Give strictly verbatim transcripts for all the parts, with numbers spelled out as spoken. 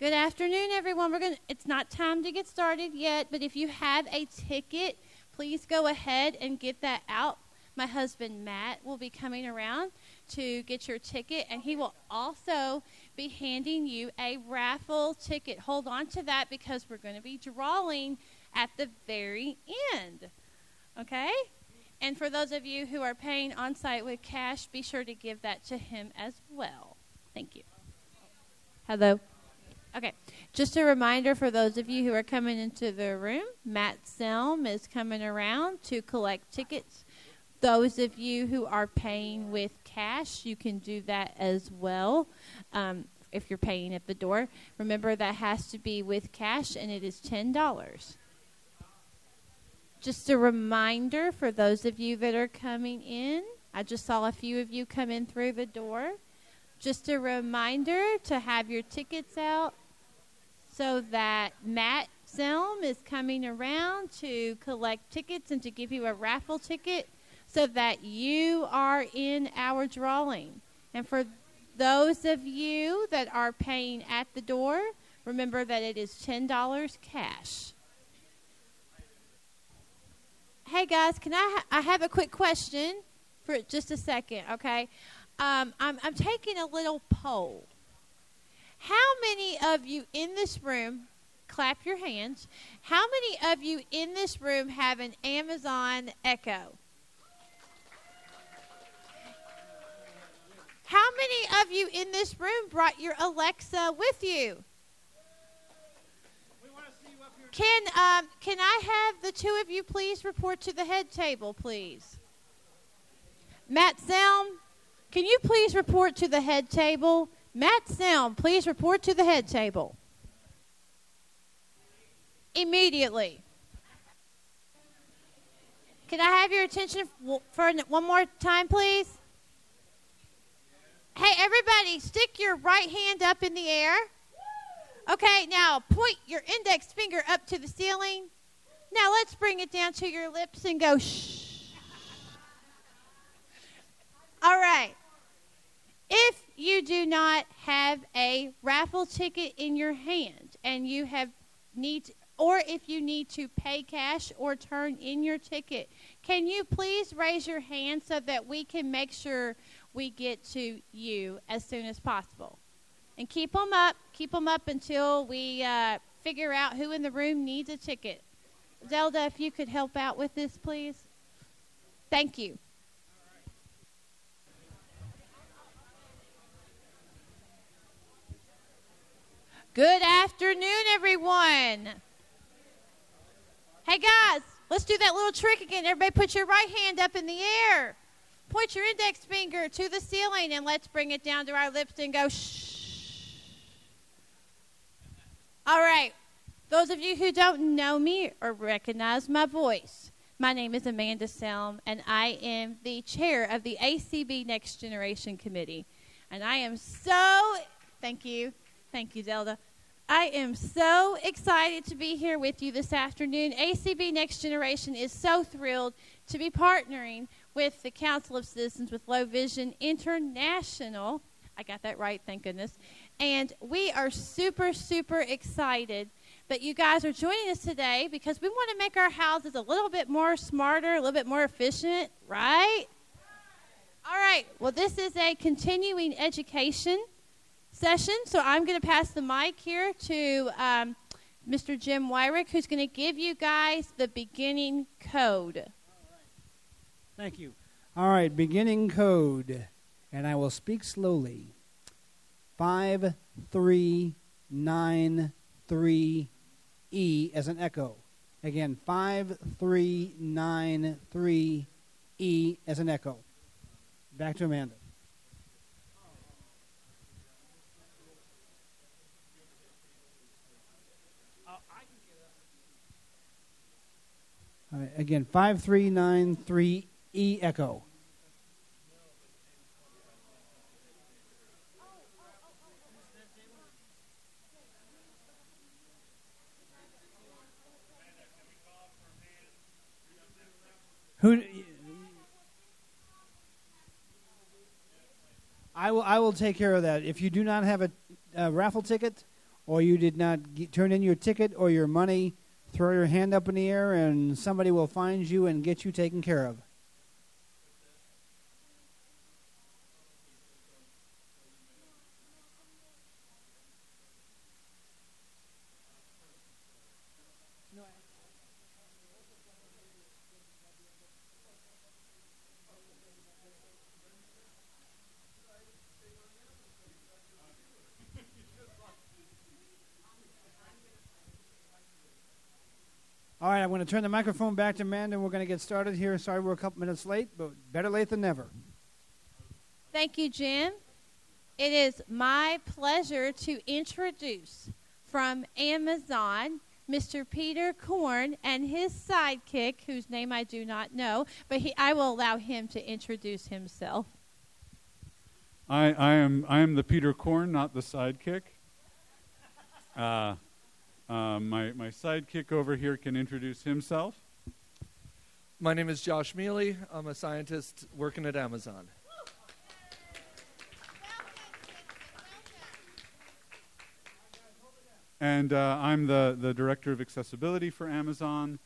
Good afternoon, everyone. We're gonna, it's not time to get started yet, but if you have a ticket, please go ahead and get that out. My husband, Matt, will be coming around to get your ticket, and he will also be handing you a raffle ticket. Hold on to that because we're going to be drawing at the very end, okay? And for those of you who are paying on-site with cash, be sure to give that to him as well. Thank you. Hello. Okay, just a reminder for those of you who are coming into the room, Matt Selm is coming around to collect tickets. Those of you who are paying with cash, you can do that as well um, if you're paying at the door. Remember, that has to be with cash, and it is ten dollars. Just a reminder for those of you that are coming in, I just saw a few of you come in through the door. Just a reminder to have your tickets out so that Matt Selm is coming around to collect tickets and to give you a raffle ticket so that you are in our drawing. And for those of you that are paying at the door, remember that it is ten dollars cash. Hey, guys, can I, ha- I have a quick question for just a second, okay? Um, I'm, I'm taking a little poll. How many of you in this room, clap your hands, how many of you in this room have an Amazon Echo? How many of you in this room brought your Alexa with you? We want to see you up here. Can, um, can I have the two of you please report to the head table, please? Matt Selm. Can you please report to the head table? Matt Selm, please report to the head table. Immediately. Can I have your attention for one more time, please? Hey, everybody, stick your right hand up in the air. Okay, now point your index finger up to the ceiling. Now let's bring it down to your lips and go shh. All right. If you do not have a raffle ticket in your hand and you have need to, or if you need to pay cash or turn in your ticket, can you please raise your hand so that we can make sure we get to you as soon as possible? And keep them up. Keep them up until we uh, figure out who in the room needs a ticket. Zelda, if you could help out with this, please. Thank you. Good afternoon, everyone. Hey, guys, let's do that little trick again. Everybody put your right hand up in the air. Point your index finger to the ceiling, and let's bring it down to our lips and go shh. All right. Those of you who don't know me or recognize my voice, my name is Amanda Selm, and I am the chair of the A C B Next Generation Committee. And I am so, thank you. Thank you, Zelda. I am so excited to be here with you this afternoon. A C B Next Generation is so thrilled to be partnering with the Council of Citizens with Low Vision International. I got that right, thank goodness. And we are super, super excited that you guys are joining us today because we want to make our houses a little bit more smarter, a little bit more efficient, right? All right. Well, this is a continuing education session, so I'm going to pass the mic here to um, Mister Jim Wyrick, who's going to give you guys the beginning code. All right. Thank you. All right, beginning code, and I will speak slowly. Five, three, nine, three, E as an echo. Again, five, three, nine, three, E as an echo. Back to Amanda. All right, again, five three nine three E echo. Who? I will. I will take care of that. If you do not have a, a raffle ticket, or you did not get, turn in your ticket or your money, throw your hand up in the air and somebody will find you and get you taken care of. All right, I'm going to turn the microphone back to Amanda, and we're going to get started here. Sorry we're a couple minutes late, but better late than never. Thank you, Jim. It is my pleasure to introduce from Amazon, Mister Peter Korn and his sidekick, whose name I do not know, but he, I will allow him to introduce himself. I, I am I am the Peter Korn, not the sidekick. Uh Uh, my, my sidekick over here can introduce himself. My name is Josh Mealy. I'm a scientist working at Amazon. And uh, I'm the, the director of accessibility for Amazon.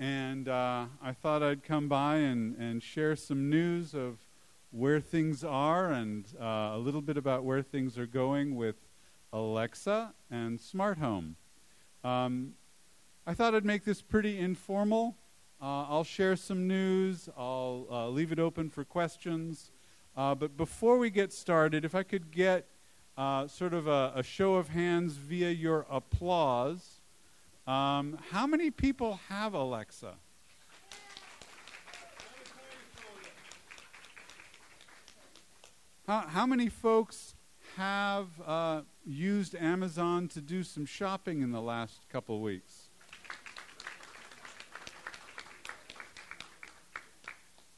And uh, I thought I'd come by and, and share some news of where things are and uh, a little bit about where things are going with Alexa and Smart Home. Um, I thought I'd make this pretty informal. Uh, I'll share some news. I'll uh, leave it open for questions. Uh, but before we get started, if I could get uh, sort of a, a show of hands via your applause. Um, how many people have Alexa? How, how many folks have uh, used Amazon to do some shopping in the last couple weeks?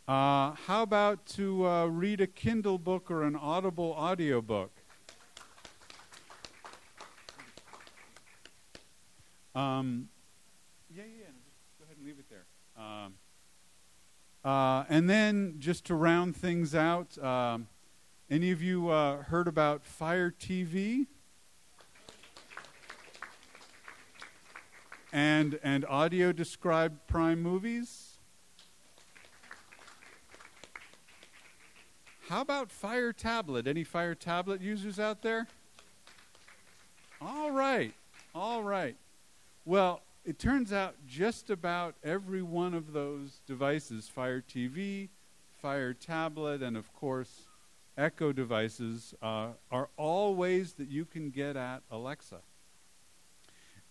Uh, how about to uh, read a Kindle book or an Audible audiobook? Um, yeah, yeah, yeah. Just go ahead and leave it there. Um, uh, and then, just to round things out, um, any of you uh, heard about Fire T V and and audio described Prime Movies? How about Fire Tablet? Any Fire Tablet users out there? All right, all right. Well, it turns out just about every one of those devices, Fire T V, Fire Tablet, and of course Echo devices uh, are all ways that you can get at Alexa.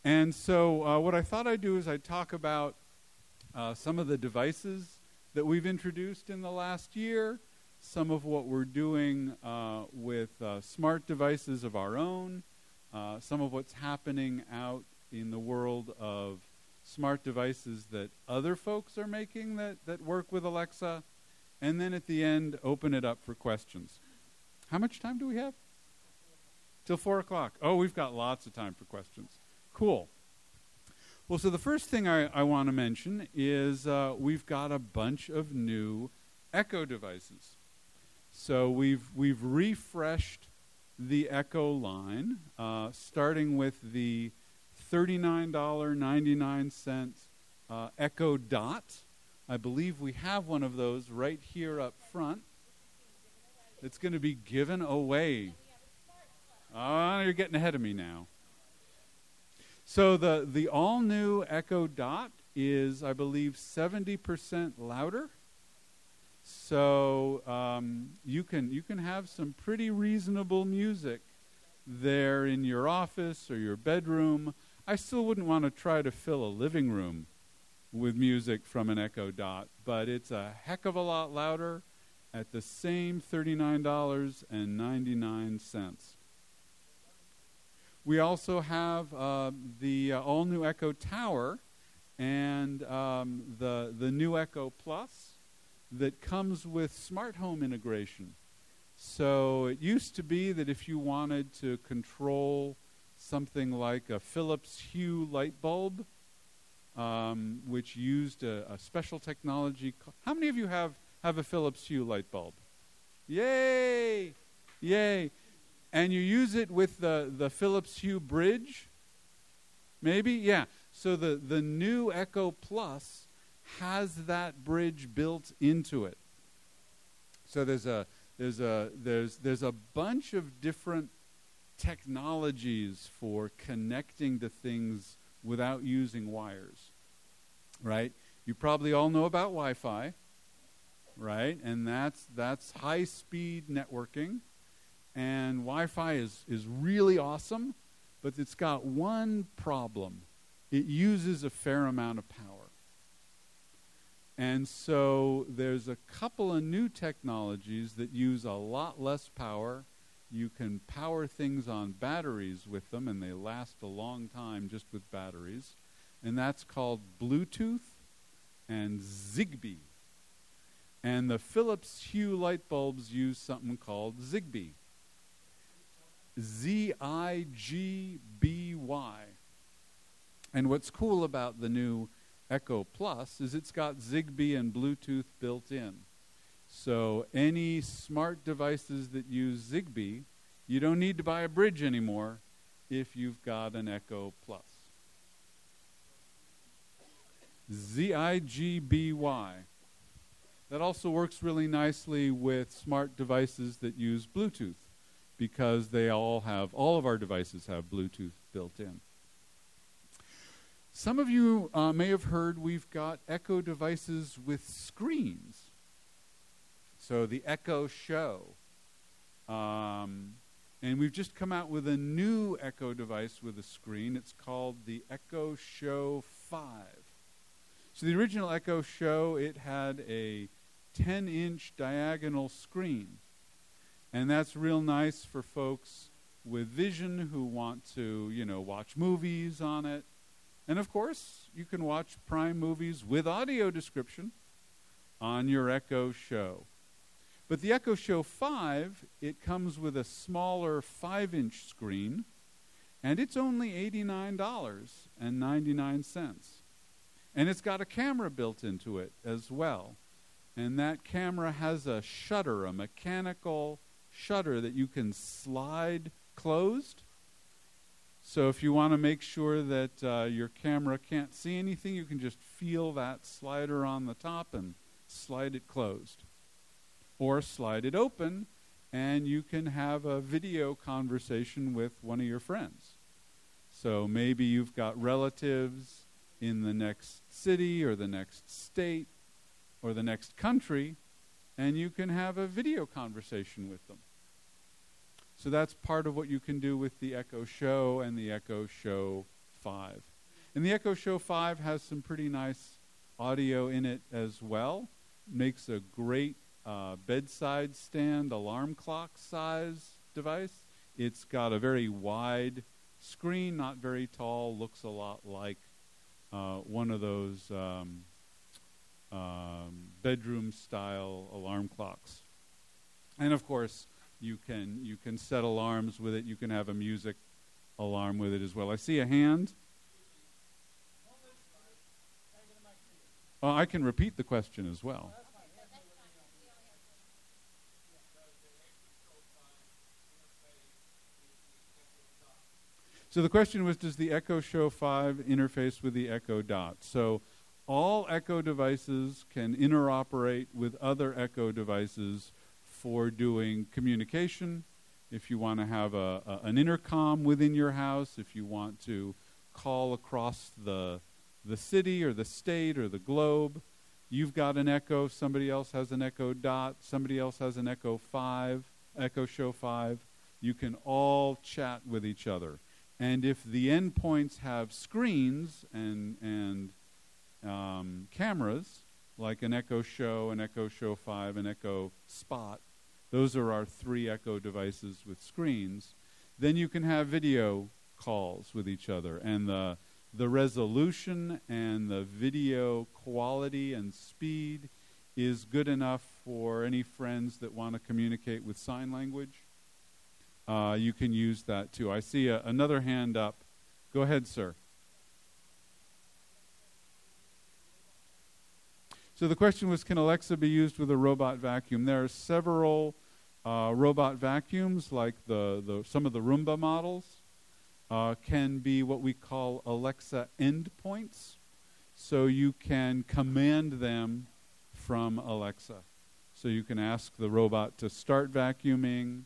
And so uh, what I thought I'd do is I'd talk about uh, some of the devices that we've introduced in the last year, some of what we're doing uh, with uh, smart devices of our own, uh, some of what's happening out in the world of smart devices that other folks are making that, that work with Alexa, and then at the end, open it up for questions. How much time do we have? Till four o'clock. Oh, we've got lots of time for questions. Cool. Well, so the first thing I, I want to mention is uh, we've got a bunch of new Echo devices. So we've we've refreshed the Echo line, uh, starting with the thirty-nine ninety-nine uh, Echo Dot. I believe we have one of those right here up front. It's going to be given away. Oh, you're getting ahead of me now. So the, the all-new Echo Dot is, I believe, seventy percent louder. So um, you can you can have some pretty reasonable music there in your office or your bedroom. I still wouldn't want to try to fill a living room with music from an Echo Dot, but it's a heck of a lot louder at the same thirty-nine ninety-nine. We also have uh, the uh, all-new Echo Tower and um, the, the new Echo Plus that comes with smart home integration. So it used to be that if you wanted to control something like a Philips Hue light bulb, Um, which used a, a special technology. Co- How many of you have, have a Philips Hue light bulb? Yay! Yay! and you use it with the, the Philips Hue bridge, maybe? Yeah. So the, the new Echo Plus has that bridge built into it. So there's a there's a there's there's a bunch of different technologies for connecting to things without using wires, right? You probably all know about Wi-Fi, right? And that's that's high-speed networking. And Wi-Fi is, is really awesome, but it's got one problem. It uses a fair amount of power. And so there's a couple of new technologies that use a lot less power. You can power things on batteries with them, and they last a long time just with batteries. And that's called Bluetooth and Zigbee. And the Philips Hue light bulbs use something called Zigbee. Z I G B Y. And what's cool about the new Echo Plus is it's got Zigbee and Bluetooth built in. So any smart devices that use Zigbee, you don't need to buy a bridge anymore if you've got an Echo Plus. Z I G B Y. That also works really nicely with smart devices that use Bluetooth, because they all have, all of our devices have Bluetooth built in. Some of you uh, may have heard we've got Echo devices with screens. So the Echo Show. Um, and we've just come out with a new Echo device with a screen. It's called the Echo Show five. So the original Echo Show, it had a ten-inch diagonal screen. And that's real nice for folks with vision who want to, you know, watch movies on it. And of course, you can watch Prime movies with audio description on your Echo Show. But the Echo Show five, it comes with a smaller five-inch screen, and it's only eighty-nine dollars and ninety-nine cents. And it's got a camera built into it as well. And that camera has a shutter, a mechanical shutter that you can slide closed. So if you want to make sure that uh, your camera can't see anything, you can just feel that slider on the top and slide it closed. Or slide it open, and you can have a video conversation with one of your friends. So maybe you've got relatives in the next city or the next state or the next country, and you can have a video conversation with them. So that's part of what you can do with the Echo Show and the Echo Show five. And the Echo Show five has some pretty nice audio in it as well. Makes a great uh, bedside stand, alarm clock size device. It's got a very wide screen, not very tall, looks a lot like uh, one of those um, um, bedroom-style alarm clocks. And of course, You can you can set alarms with it. You can have a music alarm with it as well. I see a hand. Oh, I can repeat the question as well. So the question was, does the Echo Show five interface with the Echo Dot? So all Echo devices can interoperate with other Echo devices for doing communication. If you want to have a, a, an intercom within your house, if you want to call across the, the city or the state or the globe, you've got an Echo, somebody else has an Echo Dot, somebody else has an Echo five, Echo Show five, you can all chat with each other. And if the endpoints have screens and, and um, cameras, like an Echo Show, an Echo Show five, an Echo Spot, those are our three Echo devices with screens, then you can have video calls with each other. And the the resolution and the video quality and speed is good enough for any friends that want to communicate with sign language. Uh, you can use that too. I see a, another hand up. Go ahead, sir. So the question was, can Alexa be used with a robot vacuum? There are several Uh, robot vacuums, like the, the some of the Roomba models, uh, can be what we call Alexa endpoints. So you can command them from Alexa. So you can ask the robot to start vacuuming,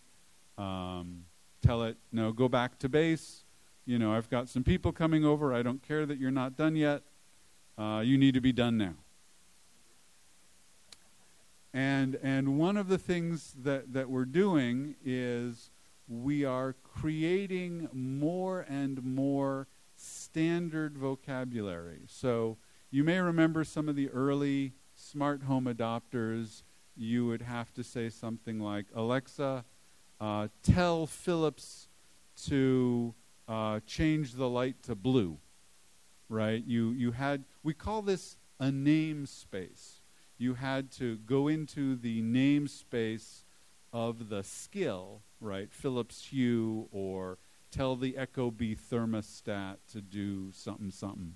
um, tell it, no, go back to base. You know, I've got some people coming over. I don't care that you're not done yet. Uh, you need to be done now. And and one of the things that, that we're doing is we are creating more and more standard vocabulary. So you may remember some of the early smart home adopters. You would have to say something like, Alexa, uh, tell Philips to uh, change the light to blue, right? You you had, we call this a namespace. You had to go into the namespace of the skill, right? Philips Hue, or tell the Ecobee thermostat to do something, something.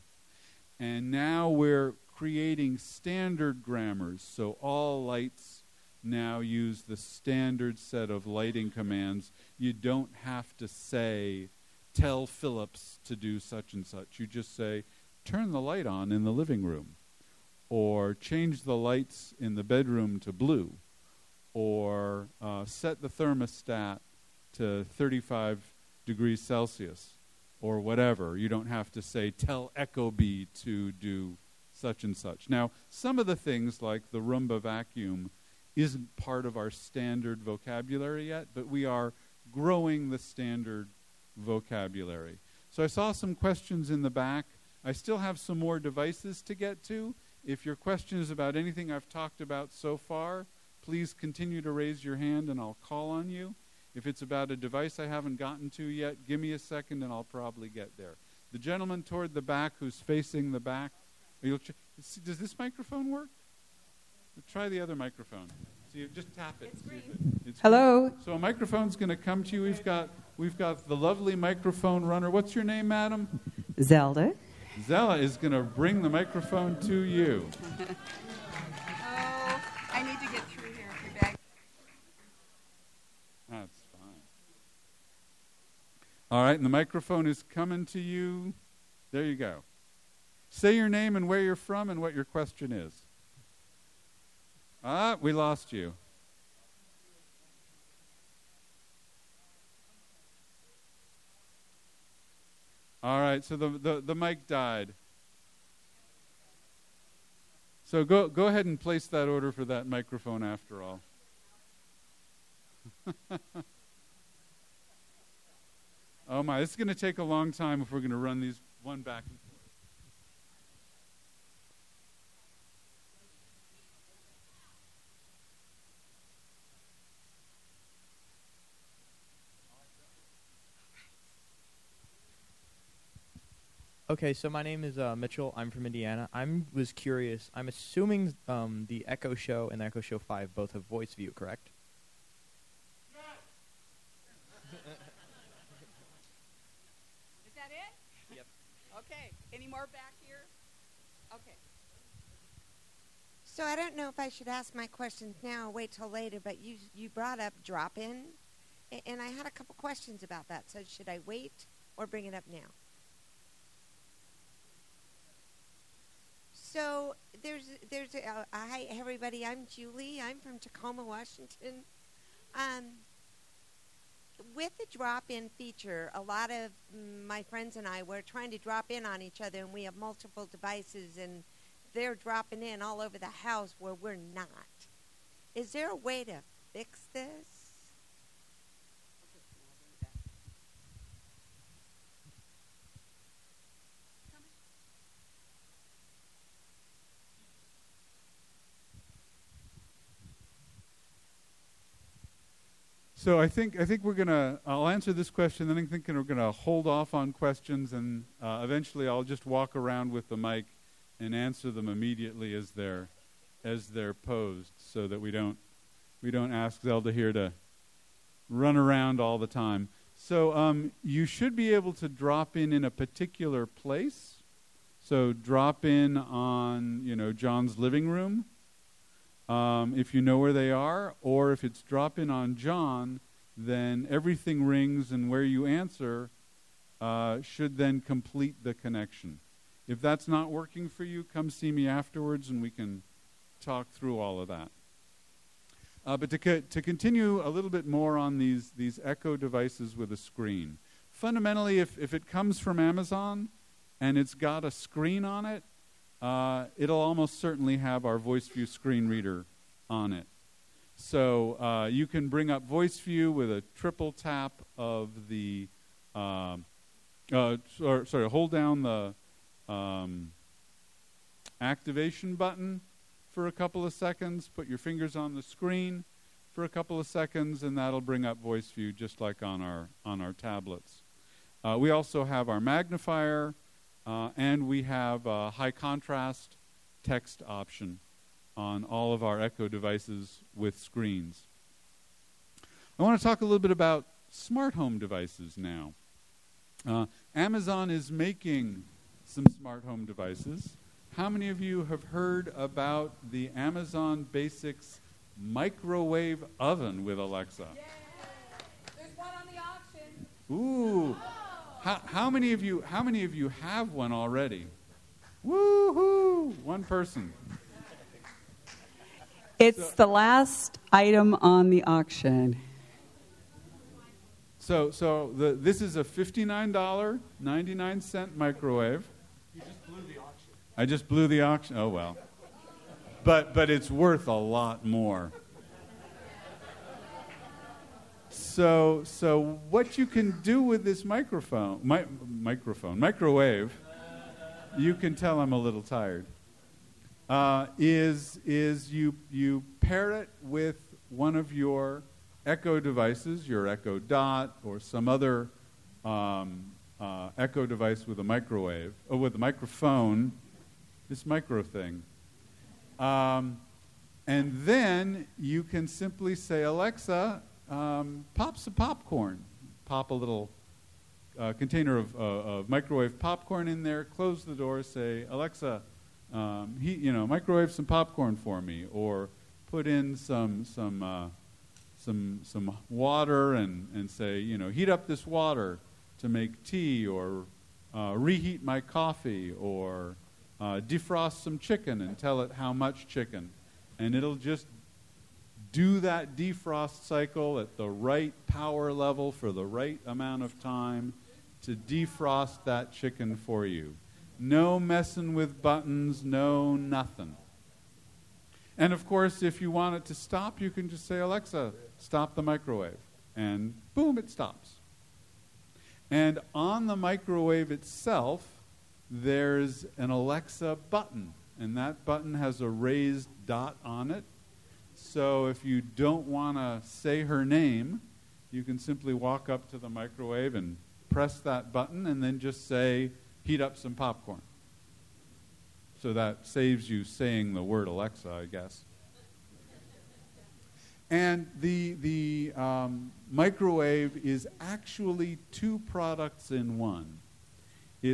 And now we're creating standard grammars. So all lights now use the standard set of lighting commands. You don't have to say, tell Philips to do such and such. You just say, turn the light on in the living room, or change the lights in the bedroom to blue, or uh, set the thermostat to thirty-five degrees Celsius, or whatever. You don't have to say, tell Ecobee to do such and such. Now, some of the things like the Roomba vacuum isn't part of our standard vocabulary yet, but we are growing the standard vocabulary. So I saw some questions in the back. I still have some more devices to get to. If your question is about anything I've talked about so far, please continue to raise your hand and I'll call on you. If it's about a device I haven't gotten to yet, give me a second and I'll probably get there. The gentleman toward the back who's facing the back, you'll ch- does this microphone work? Try the other microphone. So you just tap it. It's green. It, it's Hello. Green. So a microphone's going to come to you. We've got we've got the lovely microphone runner. What's your name, madam? Zelda. Zella is going to bring the microphone to you. Oh, I need to get through here if you're back. That's fine. All right, and the microphone is coming to you. There you go. Say your name and where you're from and what your question is. Ah, we lost you. All right, so the, the, the mic died. So go go ahead and place that order for that microphone after all. Oh my, this is going to take a long time if we're going to run these one back and forth. Okay, so my name is uh, Mitchell. I'm from Indiana. I was curious. I'm assuming um, the Echo Show and the Echo Show five both have VoiceView, correct? Yes. Is that it? Yep. Okay. Any more back here? Okay. So I don't know if I should ask my questions now or wait till later, but you you brought up drop-in, a- and I had a couple questions about that. So should I wait or bring it up now? So there's there's a, uh, hi everybody. I'm Julie. I'm from Tacoma, Washington. Um, with the drop-in feature, a lot of my friends and I were trying to drop in on each other, and we have multiple devices, and they're dropping in all over the house where we're not. Is there a way to fix this? So I think I think we're gonna. I'll answer this question. Then I'm thinking we're gonna hold off on questions, and uh, eventually I'll just walk around with the mic and answer them immediately as they're as they're posed, so that we don't we don't ask Zelda here to run around all the time. So um, you should be able to drop in in a particular place. So drop in on you know John's living room. um, if you know where they are, or if it's drop in on John, then everything rings, and where you answer uh, should then complete the connection. If that's not working for you, come see me afterwards, and we can talk through all of that. Uh, but to co- to continue a little bit more on these these Echo devices with a screen. Fundamentally, if, if it comes from Amazon and it's got a screen on it, uh, it'll almost certainly have our VoiceView screen reader on it. So uh, you can bring up VoiceView with a triple tap of the, uh, uh, or, sorry, hold down the um, activation button for a couple of seconds, put your fingers on the screen for a couple of seconds, and that'll bring up VoiceView just like on our on our tablets. Uh, we also have our magnifier, uh, and we have a high contrast text option on all of our Echo devices with screens. I want to talk a little bit about smart home devices now. Uh, Amazon is making some smart home devices. How many of you have heard about the Amazon Basics microwave oven with Alexa? Yay. There's one on the auction. Ooh. Oh. How, how many of you how many of you have one already? Woo-hoo! One person. It's so, the last item on the auction. So so the, this is a fifty-nine dollars and ninety-nine cents microwave. You just blew the auction. I just blew the auction. Oh, well. But but it's worth a lot more. So so what you can do with this microphone, mi- microphone, microwave, you can tell I'm a little tired, uh, is is you you pair it with one of your Echo devices, your Echo Dot or some other um, uh, Echo device with a microwave, or with a microphone, this micro thing. Um, and then you can simply say, Alexa, um, pop some popcorn. Pop a little uh, container of, uh, of microwave popcorn in there, close the door, say, Alexa, um, he, you know, microwave some popcorn for me, or put in some some uh, some some water and, and say, you know, heat up this water to make tea, or uh, reheat my coffee, or Uh, defrost some chicken, and tell it how much chicken. And it'll just do that defrost cycle at the right power level for the right amount of time to defrost that chicken for you. No messing with buttons, no nothing. And of course, if you want it to stop, you can just say, Alexa, stop the microwave. And boom, it stops. And on the microwave itself, there's an Alexa button, and that button has a raised dot on it. So if you don't want to say her name, you can simply walk up to the microwave and press that button, and then just say, heat up some popcorn. So that saves you saying the word Alexa, I guess. And the, the um, microwave is actually two products in one.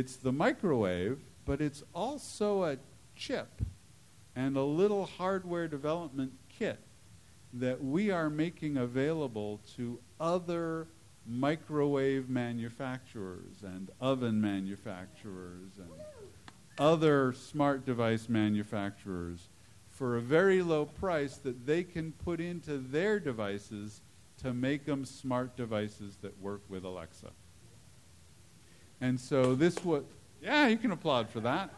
It's the microwave, but it's also a chip and a little hardware development kit that we are making available to other microwave manufacturers and oven manufacturers and other smart device manufacturers for a very low price that they can put into their devices to make them smart devices that work with Alexa. And so this was, yeah, you can applaud for that.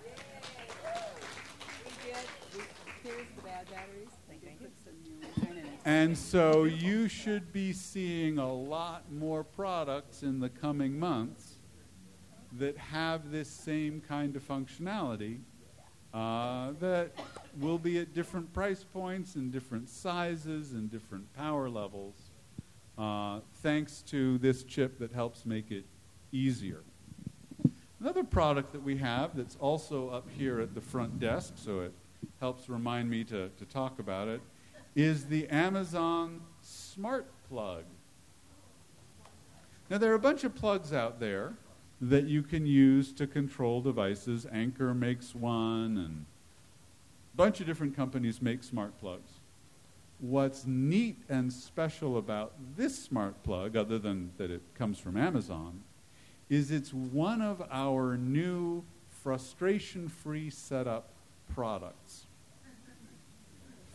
And so you should be seeing a lot more products in the coming months that have this same kind of functionality uh, that will be at different price points and different sizes and different power levels, uh, thanks to this chip that helps make it easier. Another product that we have that's also up here at the front desk, so it helps remind me to, to talk about it, is the Amazon Smart Plug. Now, there are a bunch of plugs out there that you can use to control devices. Anker makes one, and a bunch of different companies make smart plugs. what's neat and special about this smart plug, other than that it comes from Amazon, is it's one of our new frustration-free setup products.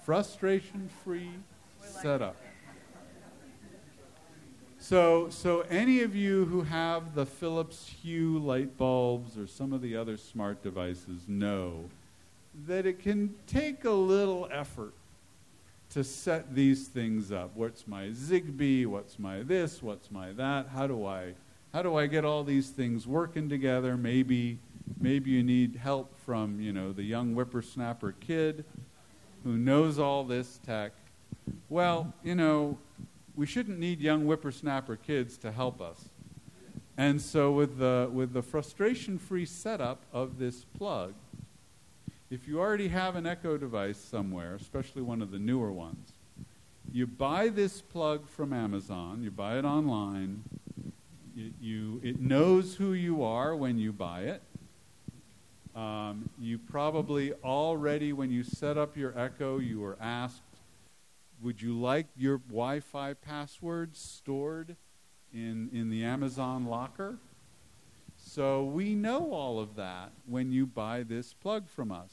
Frustration-free setup. So, so any of you who have the Philips Hue light bulbs or some of the other smart devices know that it can take a little effort to set these things up. What's my Zigbee? What's my this? What's my that? How do I, how do I get all these things working together? Maybe, maybe you need help from, you know, the young whippersnapper kid who knows all this tech. Well, you know, we shouldn't need young whippersnapper kids to help us. And so with the with the frustration-free setup of this plug, if you already have an Echo device somewhere, especially one of the newer ones, you buy this plug from Amazon, you buy it online, you, you it knows who you are when you buy it. Um, you probably already, when you set up your Echo, you were asked, would you like your Wi-Fi password stored in, in the Amazon locker? So we know all of that when you buy this plug from us.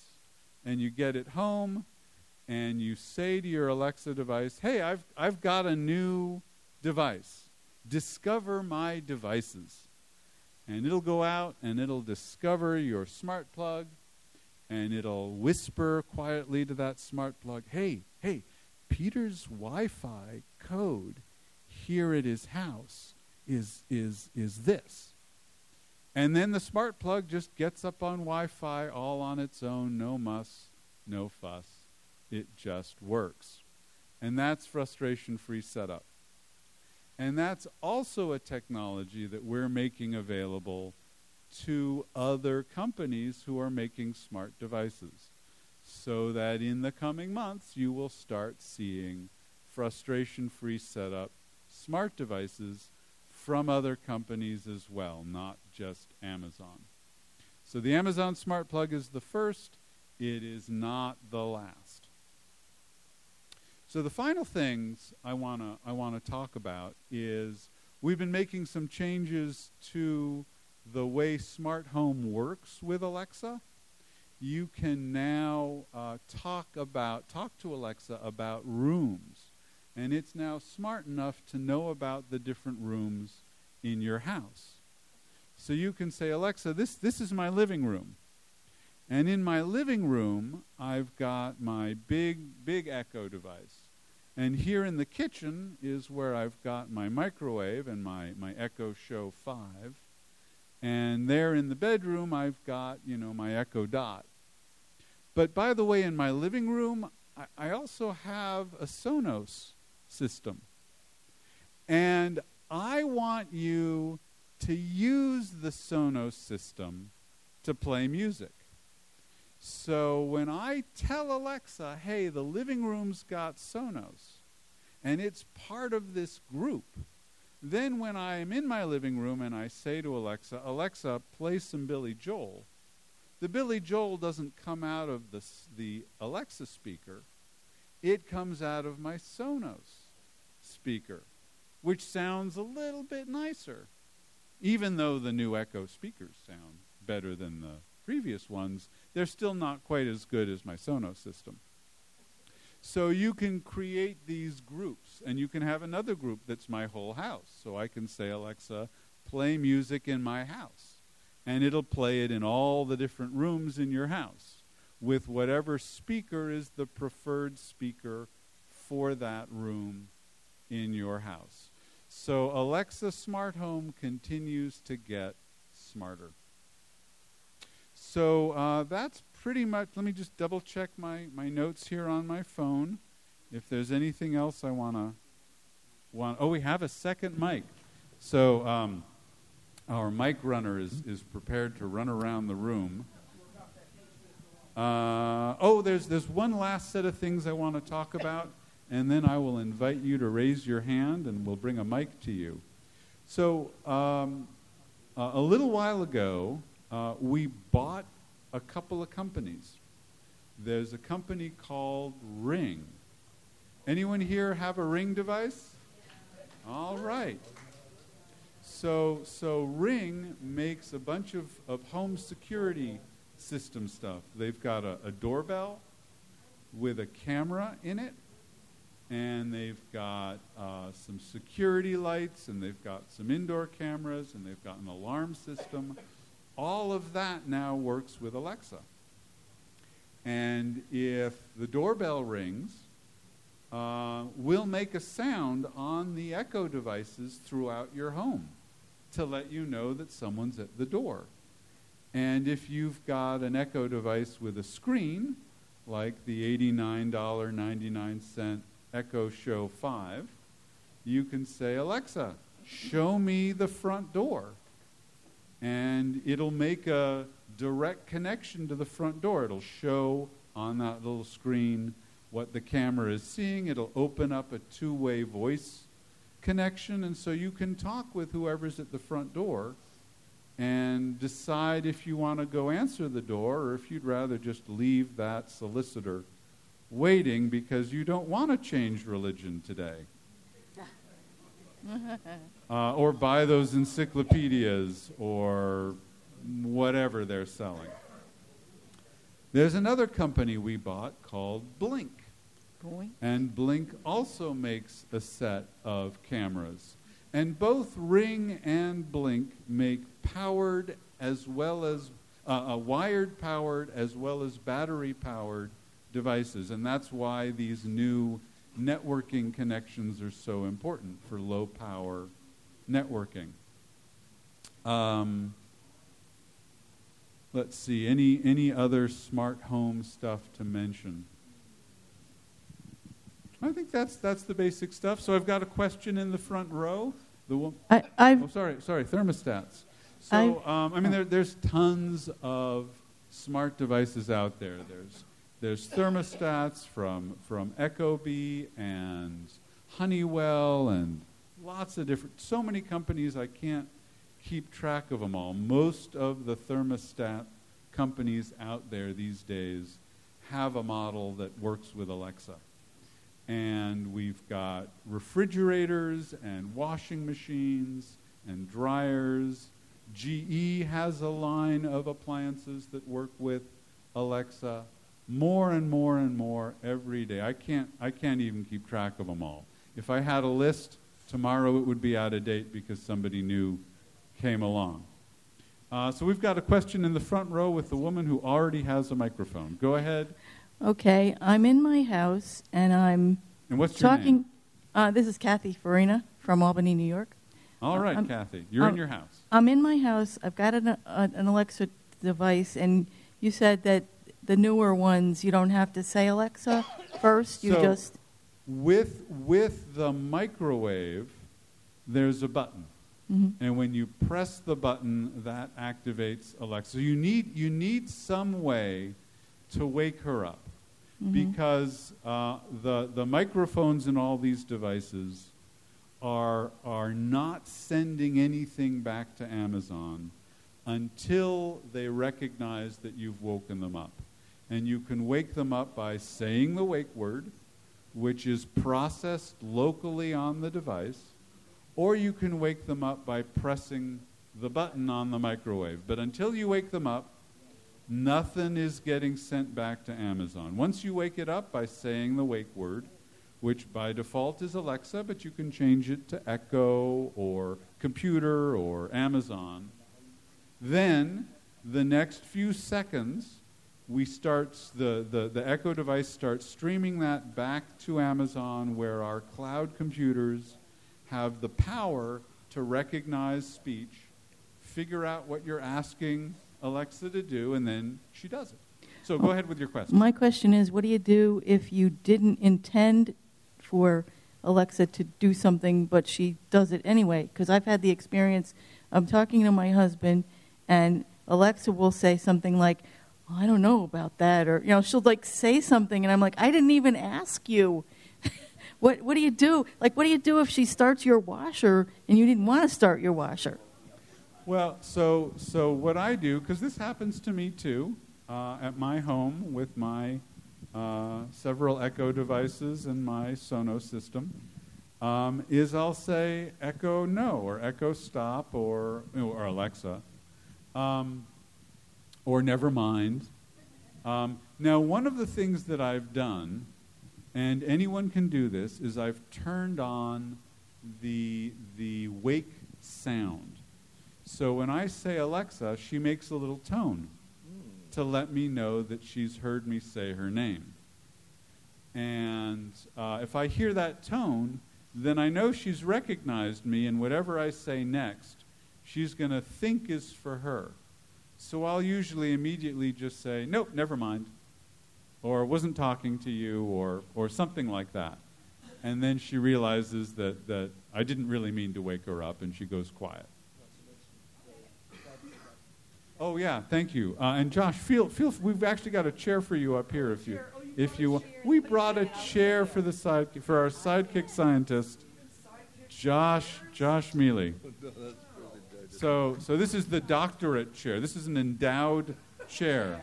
And you get it home, and you say to your Alexa device, hey, I've I've got a new device. Discover my devices. And it'll go out, and it'll discover your smart plug, and it'll whisper quietly to that smart plug, hey, hey, Peter's Wi-Fi code here at his house is is is this. And then the smart plug just gets up on Wi-Fi all on its own, no muss, no fuss. It just works. And that's frustration-free setup. And that's also a technology that we're making available to other companies who are making smart devices, so that in the coming months you will start seeing frustration-free setup smart devices from other companies as well, not just Amazon. So the Amazon Smart Plug is the first. It is not the last. So the final things I want to I want to talk about is we've been making some changes to the way smart home works with Alexa. You can now uh, talk about talk to Alexa about rooms, and it's now smart enough to know about the different rooms in your house. So you can say, Alexa, this this is my living room, and in my living room I've got my big big Echo device, and here in the kitchen is where I've got my microwave and my my Echo Show five, and there in the bedroom I've got, you know, my Echo Dot. But by the way, in my living room I, I also have a Sonos system, and I want you to use the Sonos system to play music. So when I tell Alexa, hey, the living room's got Sonos, and it's part of this group, then when I'm in my living room and I say to Alexa, Alexa, play some Billy Joel, the Billy Joel doesn't come out of the, the Alexa speaker. It comes out of my Sonos speaker, which sounds a little bit nicer, even though the new Echo speakers sound better than the previous ones. They're still not quite as good as my Sonos system. So you can create these groups, and you can have another group that's my whole house. So I can say, Alexa, play music in my house, and it'll play it in all the different rooms in your house with whatever speaker is the preferred speaker for that room in your house. So Alexa Smart Home continues to get smarter. So uh, that's pretty much, let me just double check my, my notes here on my phone. If there's anything else I want to, want, oh, we have a second mic. So um, our mic runner is, is prepared to run around the room. Uh, oh, there's, there's one last set of things I want to talk about, and then I will invite you to raise your hand, and we'll bring a mic to you. So um, uh, a little while ago, uh, we bought a couple of companies. There's a company called Ring, Anyone here have a Ring device? All right. So so Ring makes a bunch of, of home security system stuff. They've got a, a doorbell with a camera in it, and they've got uh, some security lights, and they've got some indoor cameras, and they've got an alarm system. All of that now works with Alexa. And if the doorbell rings, uh, we'll make a sound on the Echo devices throughout your home to let you know that someone's at the door. And if you've got an Echo device with a screen, like the eighty-nine ninety-nine Echo Show five, you can say, Alexa, show me the front door. And it'll make a direct connection to the front door. It'll show on that little screen what the camera is seeing. It'll open up a two-way voice connection, and so you can talk with whoever's at the front door and decide if you want to go answer the door or if you'd rather just leave that solicitor waiting because you don't want to change religion today. uh, or buy those encyclopedias or whatever they're selling. There's another company we bought called Blink. Boy. And Blink also makes a set of cameras. And both Ring and Blink make powered as well as uh, uh, wired powered as well as battery powered devices. And that's why these new networking connections are so important for low power networking. Um, Let's see, any any other smart home stuff to mention? I think that's that's the basic stuff. So I've got a question in the front row. The wo- I, I've oh, sorry, sorry, thermostats. So um, I mean, there, there's tons of smart devices out there. There's there's thermostats from from Ecobee and Honeywell and lots of different. So many companies I can't keep track of them all. Most of the thermostat companies out there these days have a model that works with Alexa. And we've got refrigerators and washing machines and dryers. G E has a line of appliances that work with Alexa. More and more and more every day. I can't, I can't even keep track of them all. If I had a list, tomorrow it would be out of date because somebody new came along. Uh, so we've got a question in the front row with the woman who already has a microphone. Go ahead. Okay, I'm in my house and I'm and what's talking. Your name? Uh, this is Kathy Farina from Albany, New York. All right, I'm, Kathy, you're I'm, in your house. I'm in my house. I've got an, uh, an Alexa device, and you said that the newer ones you don't have to say Alexa first. You so just with with the microwave, there's a button. Mm-hmm. And when you press the button, that activates Alexa. So you need you need some way to wake her up, mm-hmm. because uh, the the microphones in all these devices are are not sending anything back to Amazon until they recognize that you've woken them up. And you can wake them up by saying the wake word, which is processed locally on the device. Or you can wake them up by pressing the button on the microwave. But until you wake them up, nothing is getting sent back to Amazon. Once you wake it up by saying the wake word, which by default is Alexa, but you can change it to Echo or computer or Amazon, then the next few seconds, we starts the, the, the Echo device starts streaming that back to Amazon, where our cloud computers have the power to recognize speech, figure out what you're asking Alexa to do, and then she does it. So go oh, ahead with your question. My question is, what do you do if you didn't intend for Alexa to do something, but she does it anyway? Because I've had the experience, I'm talking to my husband, and Alexa will say something like, oh, I don't know about that, or you know, she'll like say something, and I'm like, I didn't even ask you. What what do you do? Like, what do you do if she starts your washer and you didn't want to start your washer? Well, so so what I do, because this happens to me too, uh, at my home with my uh, several Echo devices and my Sonos system, um, is I'll say Echo No or Echo Stop or, or Alexa um, or Never Mind. Um, now, one of the things that I've done, and anyone can do this, is I've turned on the the wake sound. So when I say Alexa, she makes a little tone mm. to let me know that she's heard me say her name. And uh, if I hear that tone, then I know she's recognized me, and whatever I say next, she's going to think is for her. So I'll usually immediately just say, nope, never mind, or wasn't talking to you, or or something like that. And then she realizes that, that I didn't really mean to wake her up, and she goes quiet. Oh yeah, thank you. Uh, and Josh, feel feel. We've actually got a chair for you up here, if you oh, you if you want. We brought a chair for the side for our sidekick scientist, Josh Josh Mealy. So so this is the doctorate chair. This is an endowed chair.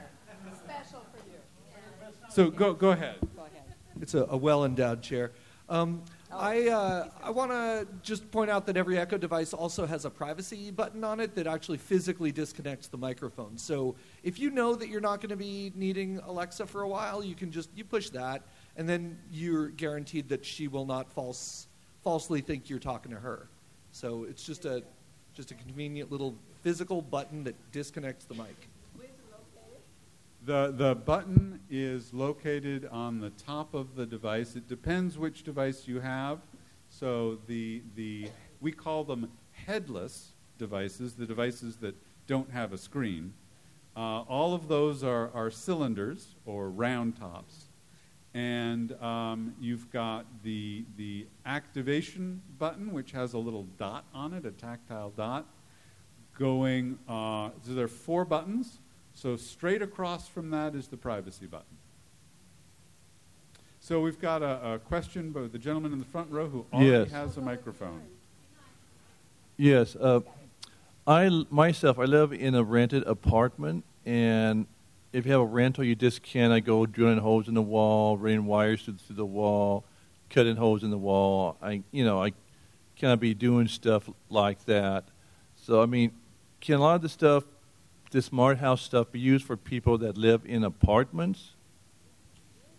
Special for you. So go go ahead. It's a, a well-endowed chair. Um, I uh, I want to just point out that every Echo device also has a privacy button on it that actually physically disconnects the microphone. So if you know that you're not going to be needing Alexa for a while, you can just you push that, and then you're guaranteed that she will not false falsely think you're talking to her. So it's just a just a convenient little physical button that disconnects the mic. The the button is located on the top of the device. It depends which device you have. So the the we call them headless devices, the devices that don't have a screen. Uh, all of those are, are cylinders or round tops. And um, you've got the the activation button, which has a little dot on it, a tactile dot, going, uh, so there are four buttons. So straight across from that is the privacy button. So we've got a, a question by the gentleman in the front row who already yes. has a microphone. Yes. Uh, I myself, I live in a rented apartment, and if you have a rental, you just can't I go drilling holes in the wall, running wires through the wall, cutting holes in the wall. I, you know, I can't be doing stuff like that. So, I mean, can a lot of the stuff, this smart house stuff, be used for people that live in apartments?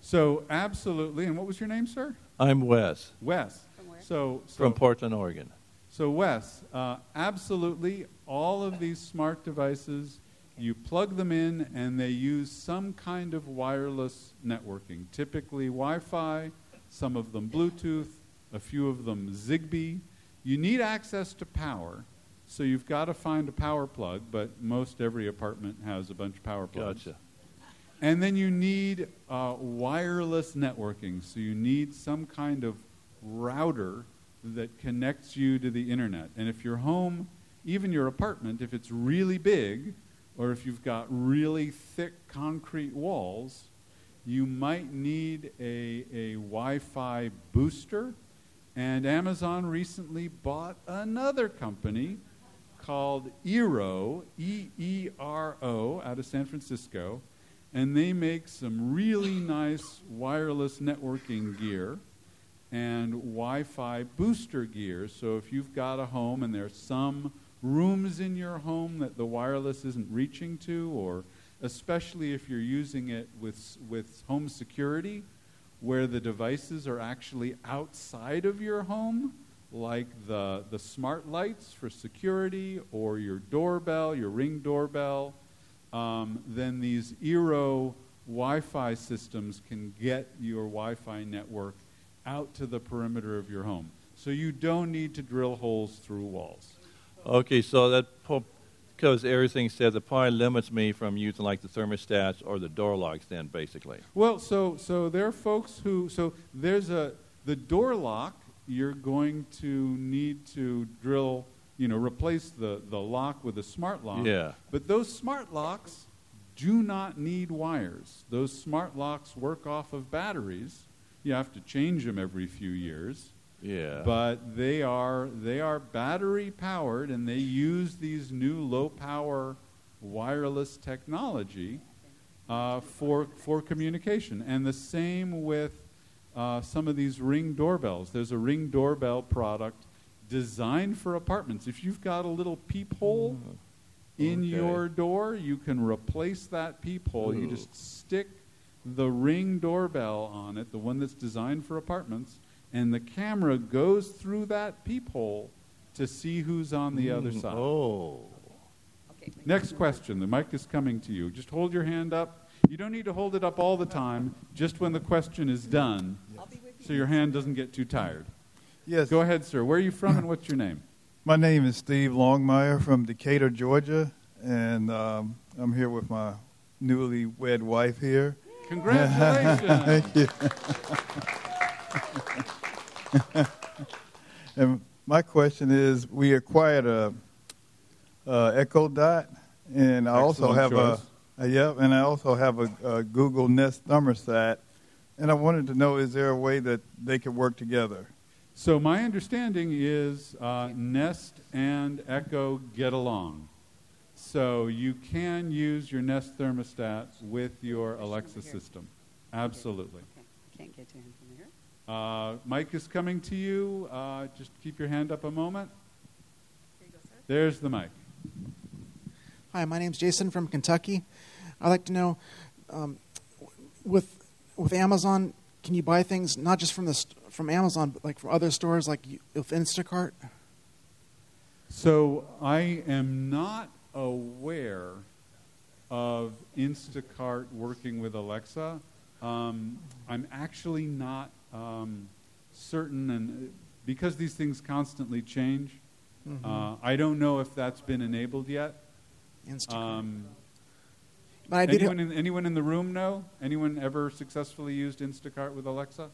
So absolutely. And what was your name, sir? I'm Wes. Wes. From where? So, so from Portland, Oregon. So Wes, uh, absolutely. All of these smart devices, you plug them in, and they use some kind of wireless networking. Typically Wi-Fi, some of them Bluetooth, a few of them Zigbee. You need access to power. So you've got to find a power plug, but most every apartment has a bunch of power plugs. Gotcha. And then you need uh, wireless networking. So you need some kind of router that connects you to the internet. And if your home, even your apartment, if it's really big, or if you've got really thick concrete walls, you might need a, a Wi-Fi booster. And Amazon recently bought another company called Eero, E E R O, out of San Francisco, and they make some really nice wireless networking gear and Wi-Fi booster gear. So if you've got a home and there's some rooms in your home that the wireless isn't reaching to, or especially if you're using it with with home security, where the devices are actually outside of your home, like the the smart lights for security or your doorbell, your Ring doorbell, um, then these Eero Wi-Fi systems can get your Wi-Fi network out to the perimeter of your home. So you don't need to drill holes through walls. Okay, so that, because everything says, it probably limits me from using like the thermostats or the door locks then, basically. Well, so so there are folks who, so there's a, the door lock, you're going to need to drill, you know, replace the, the lock with a smart lock. Yeah. But those smart locks do not need wires. Those smart locks work off of batteries. You have to change them every few years. Yeah. But they are they are battery powered, and they use these new low power wireless technology uh, for for communication. And the same with uh, some of these Ring doorbells. There's a Ring doorbell product designed for apartments. If you've got a little peephole oh, in okay. your door, you can replace that peephole. Ooh. You just stick the Ring doorbell on it, the one that's designed for apartments, and the camera goes through that peephole to see who's on the mm, other side. Oh. Okay, next question. The mic is coming to you. Just hold your hand up. You don't need to hold it up all the time, just when the question is done, I'll be with you so your hand doesn't get too tired. Yes. Go ahead, sir. Where are you from and what's your name? My name is Steve Longmire from Decatur, Georgia, and um, I'm here with my newlywed wife here. Congratulations. Thank you. And my question is, we acquired a, a Echo Dot, and I Excellent also have choice. a, a yep, yeah, and I also have a, a Google Nest thermostat, and I wanted to know, is there a way that they could work together? So my understanding is uh, Nest and Echo get along. So you can use your Nest thermostat with your Alexa system. Absolutely. Okay. Can't get to him from here. Uh, Mike is coming to you. Uh, just keep your hand up a moment. There you go, sir. There's the mic. Hi, my name's Jason from Kentucky. I'd like to know, um, with with Amazon, can you buy things not just from the st- from Amazon, but like from other stores, like with Instacart? So I am not aware of Instacart working with Alexa. Um, I'm actually not um, certain, and because these things constantly change, mm-hmm. uh, I don't know if that's been enabled yet. Instacart. Um, but I did anyone, in, anyone in the room know? Anyone ever successfully used Instacart with Alexa?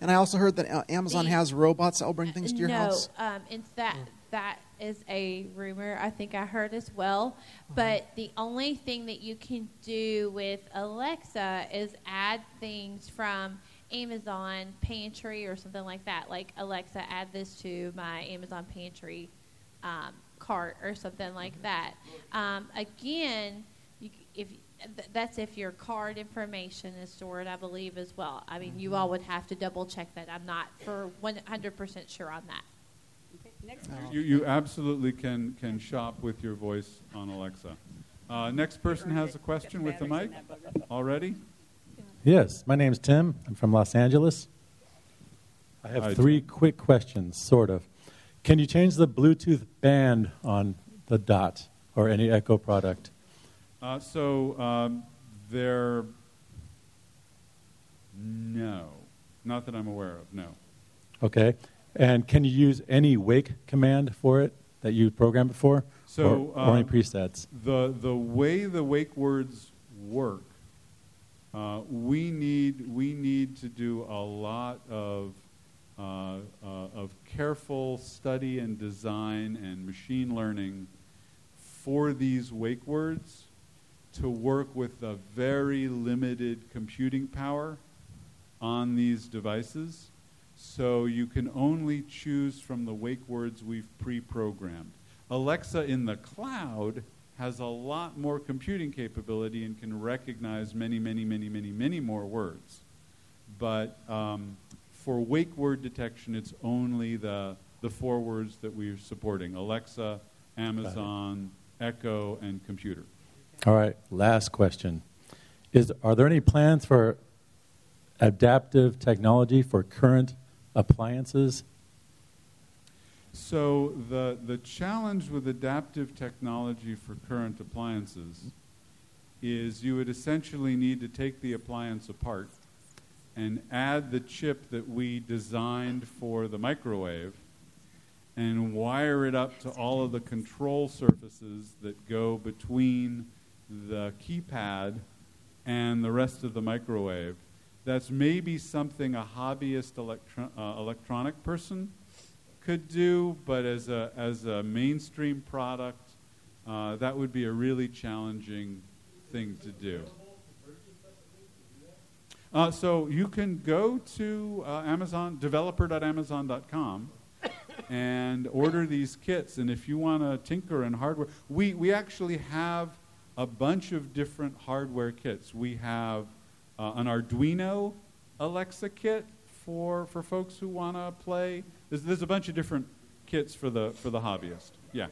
And I also heard that Amazon has robots that will bring things to your no, house. No, um, and that that is a rumor I think I heard as well. Uh-huh. But the only thing that you can do with Alexa is add things from Amazon Pantry or something like that. Like, Alexa, add this to my Amazon Pantry um, cart or something like that. Um, again, you, if Th- that's if your card information is stored, I believe, as well. I mean, mm-hmm. you all would have to double-check that. I'm not for one hundred percent sure on that. Okay, next person. You, you absolutely can, can shop with your voice on Alexa. Uh, next person has a question with the mic already. Yes, my name's Tim. I'm from Los Angeles. I have Hi, three Tim. quick questions, sort of. Can you change the Bluetooth band on the Dot or any Echo product? Uh, so um, there, no, not that I'm aware of, no. Okay, and can you use any wake command for it that you programmed before, so, or, or um, any presets? The the way the wake words work, uh, we need we need to do a lot of uh, uh, of careful study and design and machine learning for these wake words to work with the very limited computing power on these devices. So you can only choose from the wake words we've pre-programmed. Alexa in the cloud has a lot more computing capability and can recognize many, many, many, many, many more words. But um, for wake word detection, it's only the, the four words that we're supporting: Alexa, Amazon, Echo, and computer. All right, last question. Is are there any plans for adaptive technology for current appliances? So the the challenge with adaptive technology for current appliances is you would essentially need to take the appliance apart and add the chip that we designed for the microwave and wire it up to all of the control surfaces that go between the keypad and the rest of the microwave. That's maybe something a hobbyist electro- uh, electronic person could do, but as a as a mainstream product, uh, that would be a really challenging thing to do. Uh, so you can go to uh, Amazon, developer dot amazon dot com and order these kits. And if you want to tinker in hardware, we we actually have a bunch of different hardware kits. We have uh, an Arduino Alexa kit for, for folks who want to play. There's, there's a bunch of different kits for the for the hobbyist. Yeah.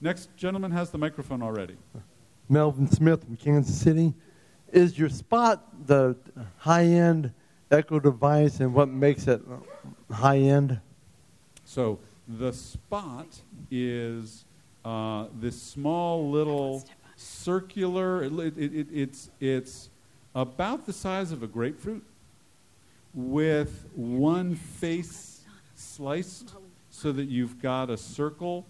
Next gentleman has the microphone already. Melvin Smith from Kansas City. Is your Spot the high-end Echo device, and what makes it high-end? So the Spot is uh, this small little circular. It, it, it, it's it's about the size of a grapefruit, with one face sliced, so that you've got a circle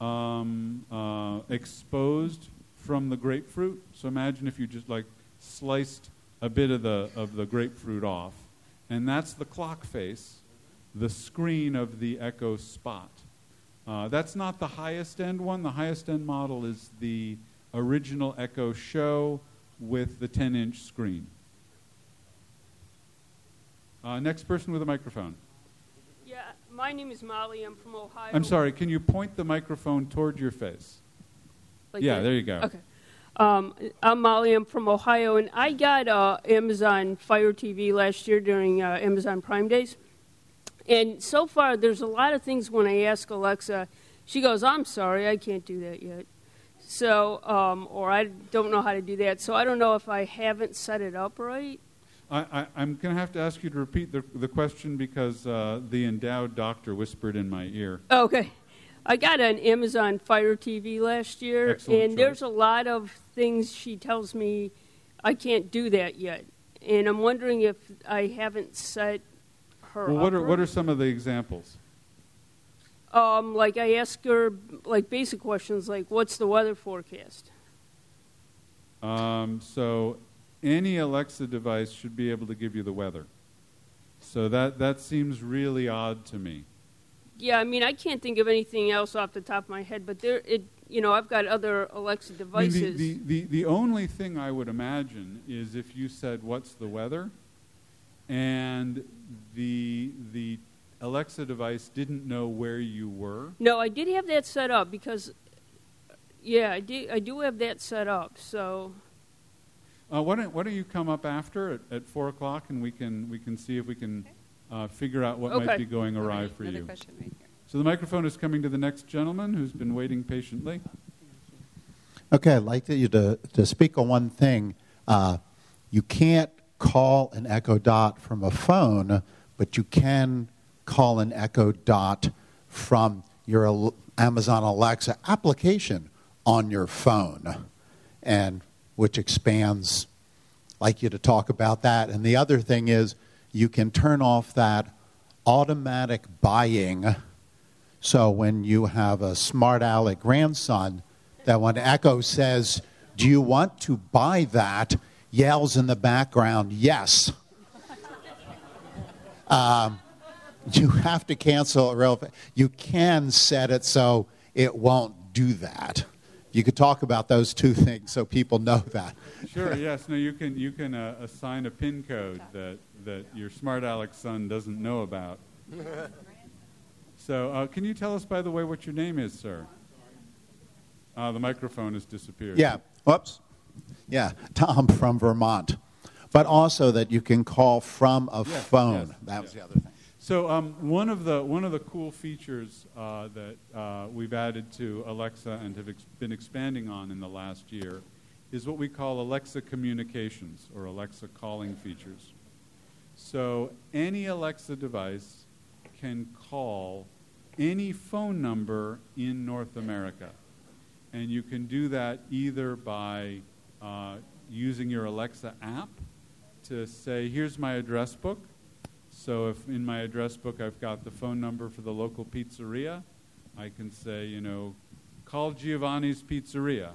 um, uh, exposed from the grapefruit. So imagine if you just like sliced a bit of the of the grapefruit off, and that's the clock face, the screen of the Echo Spot. Uh, that's not the highest end one. The highest end model is the original Echo Show with the ten-inch screen. Uh, next person with a microphone. Yeah, my name is Molly. I'm from Ohio. I'm sorry, can you point the microphone toward your face? Like yeah, that? There you go. Okay. Um, I'm Molly. I'm from Ohio, and I got uh, Amazon Fire T V last year during uh, Amazon Prime Days. And so far, there's a lot of things when I ask Alexa, she goes, I'm sorry, I can't do that yet. So, um, or I don't know how to do that. So I don't know if I haven't set it up right. I, I, I'm going to have to ask you to repeat the, the question because uh, the endowed doctor whispered in my ear. Okay. I got an Amazon Fire T V last year, Excellent and choice. There's a lot of things she tells me I can't do that yet. And I'm wondering if I haven't set her well, up. What are, what are some of the examples? Um, like I ask her like basic questions like, what's the weather forecast? Um, so... Any Alexa device should be able to give you the weather. So that, that seems really odd to me. Yeah, I mean, I can't think of anything else off the top of my head, but there, it, you know, I've got other Alexa devices. I mean, the, the, the, the only thing I would imagine is if you said, what's the weather? And the the Alexa device didn't know where you were. No, I did have that set up because, yeah, I, did, I do have that set up, so... Uh, why don't, why don't you come up after at, at four o'clock, and we can we can see if we can uh, figure out what okay. might be going awry right, for you. Right here. So the microphone is coming to the next gentleman who's been waiting patiently. Okay, I'd like you to, to speak on one thing. Uh, you can't call an Echo Dot from a phone, but you can call an Echo Dot from your Al- Amazon Alexa application on your phone, and which expands. I'd like you to talk about that. And the other thing is you can turn off that automatic buying. So when you have a smart aleck grandson, that when Echo says, do you want to buy that, yells in the background, yes. um, you have to cancel it real fast. You can set it so it won't do that. You could talk about those two things so people know that. Sure, yes. No, you can you can uh, assign a PIN code that, that your smart Alex son doesn't know about. So uh, can you tell us, by the way, what your name is, sir? Uh, the microphone has disappeared. Yeah, whoops. Yeah, Tom from Vermont. But also that you can call from a yes, phone. Yes, that was yes. the other thing. So um, one of the one of the cool features uh, that uh, we've added to Alexa and have ex- been expanding on in the last year is what we call Alexa communications or Alexa calling features. So any Alexa device can call any phone number in North America, and you can do that either by uh, using your Alexa app to say, "Here's my address book." So if in my address book I've got the phone number for the local pizzeria, I can say, you know, call Giovanni's Pizzeria,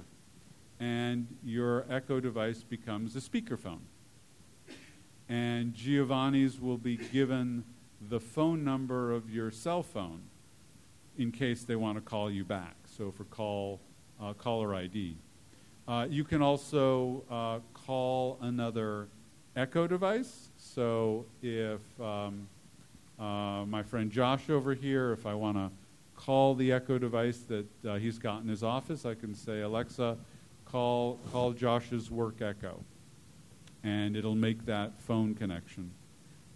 and your Echo device becomes a speakerphone. And Giovanni's will be given the phone number of your cell phone in case they want to call you back, so for call uh, caller I D. Uh, you can also uh, call another Echo device. So if um, uh, my friend Josh over here, if I want to call the Echo device that uh, he's got in his office, I can say, Alexa, call call Josh's work Echo, and it'll make that phone connection.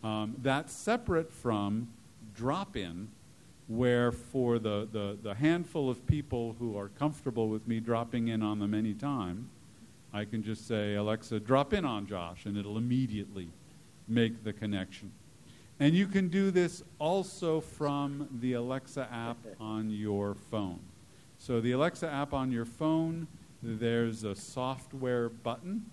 Um, that's separate from drop-in, where for the, the, the handful of people who are comfortable with me dropping in on them any time, I can just say, Alexa, drop in on Josh, and it'll immediately make the connection. And you can do this also from the Alexa app on your phone. So the Alexa app on your phone, there's a software button,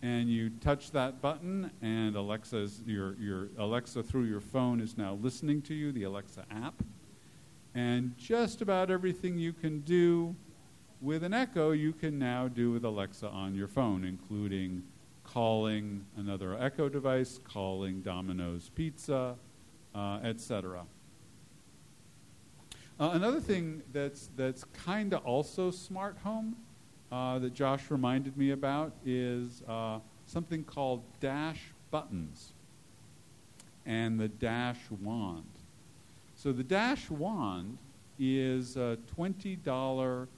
and you touch that button, and Alexa's your your Alexa through your phone is now listening to you, the Alexa app. And just about everything you can do with an Echo, you can now do with Alexa on your phone, including calling another Echo device, calling Domino's Pizza, uh, et cetera. Uh, another thing that's that's kind of also smart home uh, that Josh reminded me about is uh, something called Dash Buttons and the Dash Wand. So the Dash Wand is a twenty dollars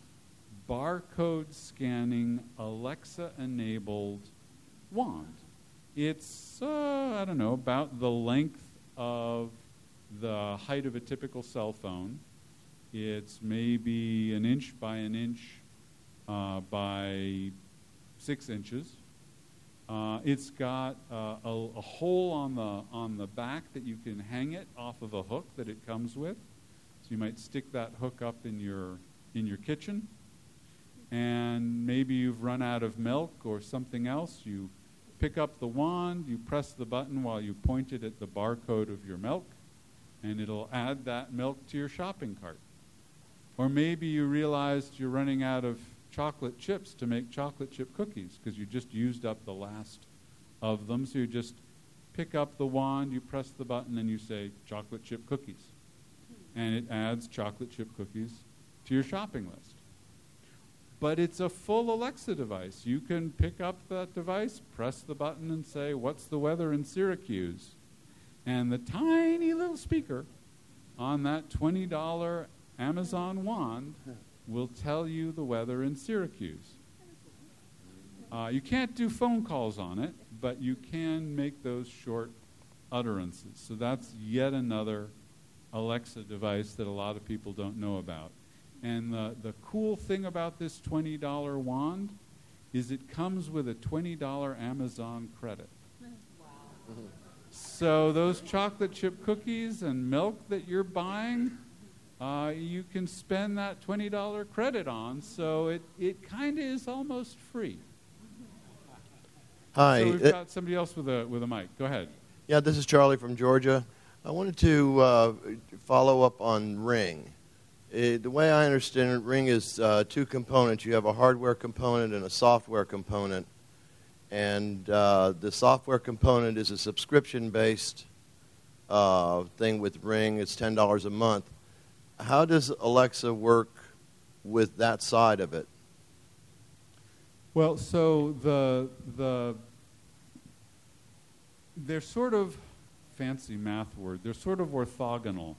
barcode scanning Alexa-enabled wand. It's, uh, I don't know, about the length of the height of a typical cell phone. It's maybe an inch by an inch uh, by six inches. Uh, it's got uh, a, a hole on the on the back that you can hang it off of a hook that it comes with. So you might stick that hook up in your in your kitchen, and maybe you've run out of milk or something else. You pick up the wand, you press the button while you point it at the barcode of your milk, and it'll add that milk to your shopping cart. Or maybe you realized you're running out of chocolate chips to make chocolate chip cookies because you just used up the last of them. So you just pick up the wand, you press the button, and you say chocolate chip cookies. And it adds chocolate chip cookies to your shopping list. But it's a full Alexa device. You can pick up that device, press the button, and say, what's the weather in Syracuse? And the tiny little speaker on that twenty dollars Amazon wand will tell you the weather in Syracuse. Uh, you can't do phone calls on it, but you can make those short utterances. So that's yet another Alexa device that a lot of people don't know about. And the, the cool thing about this twenty dollars wand is it comes with a twenty dollars Amazon credit. Wow. So those chocolate chip cookies and milk that you're buying, uh, you can spend that twenty dollars credit on, so it, it kind of is almost free. Hi. So we've uh, got somebody else with a, with a mic. Go ahead. Yeah, this is Charlie from Georgia. I wanted to uh, follow up on Ring. It, the way I understand it, Ring is uh, two components. You have a hardware component and a software component. And uh, the software component is a subscription-based uh, thing with Ring. It's ten dollars a month. How does Alexa work with that side of it? Well, so the the they're sort of, fancy math word, they're sort of orthogonal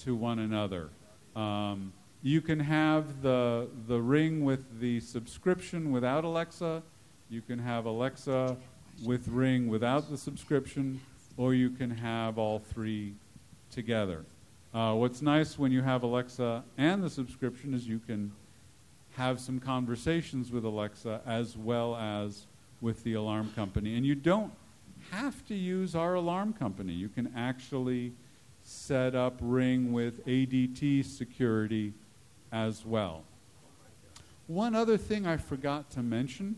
to one another. Um, you can have the the Ring with the subscription without Alexa. You can have Alexa with Ring without the subscription, or you can have all three together. Uh, what's nice when you have Alexa and the subscription is you can have some conversations with Alexa as well as with the alarm company. And you don't have to use our alarm company. You can actually set up Ring with A D T security as well. One other thing I forgot to mention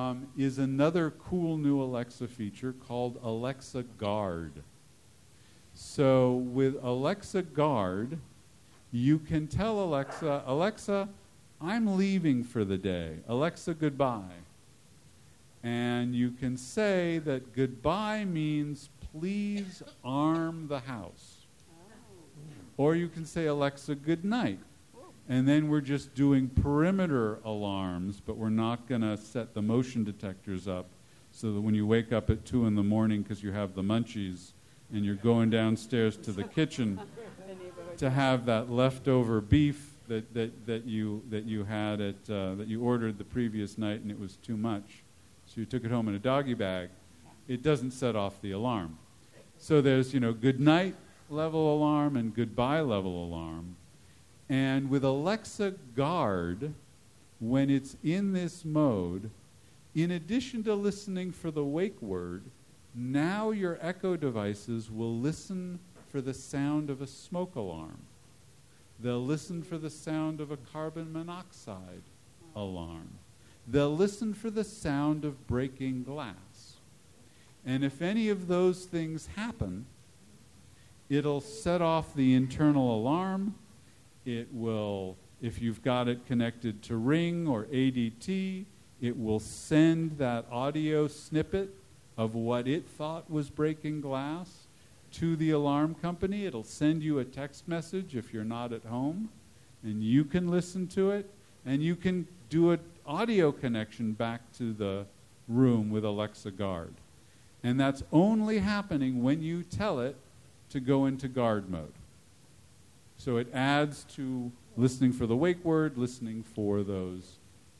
Um, is another cool new Alexa feature called Alexa Guard. So with Alexa Guard, you can tell Alexa, Alexa, I'm leaving for the day. Alexa, goodbye. And you can say that goodbye means please arm the house. Or you can say, Alexa, good night. And then we're just doing perimeter alarms, but we're not going to set the motion detectors up so that when you wake up at two in the morning because you have the munchies and you're going downstairs to the kitchen to have that leftover beef, that that that you that you had at uh, that you ordered the previous night and it was too much, so you took it home in a doggy bag, it doesn't set off the alarm. So there's, you know, good night level alarm and goodbye level alarm. And with Alexa Guard, when it's in this mode, in addition to listening for the wake word, now your Echo devices will listen for the sound of a smoke alarm. They'll listen for the sound of a carbon monoxide alarm. They'll listen for the sound of breaking glass. And if any of those things happen, it'll set off the internal alarm. It will, if you've got it connected to Ring or A D T, it will send that audio snippet of what it thought was breaking glass to the alarm company. It'll send you a text message if you're not at home, and you can listen to it, and you can do an audio connection back to the room with Alexa Guard. And that's only happening when you tell it to go into guard mode. So it adds to listening for the wake word, listening for those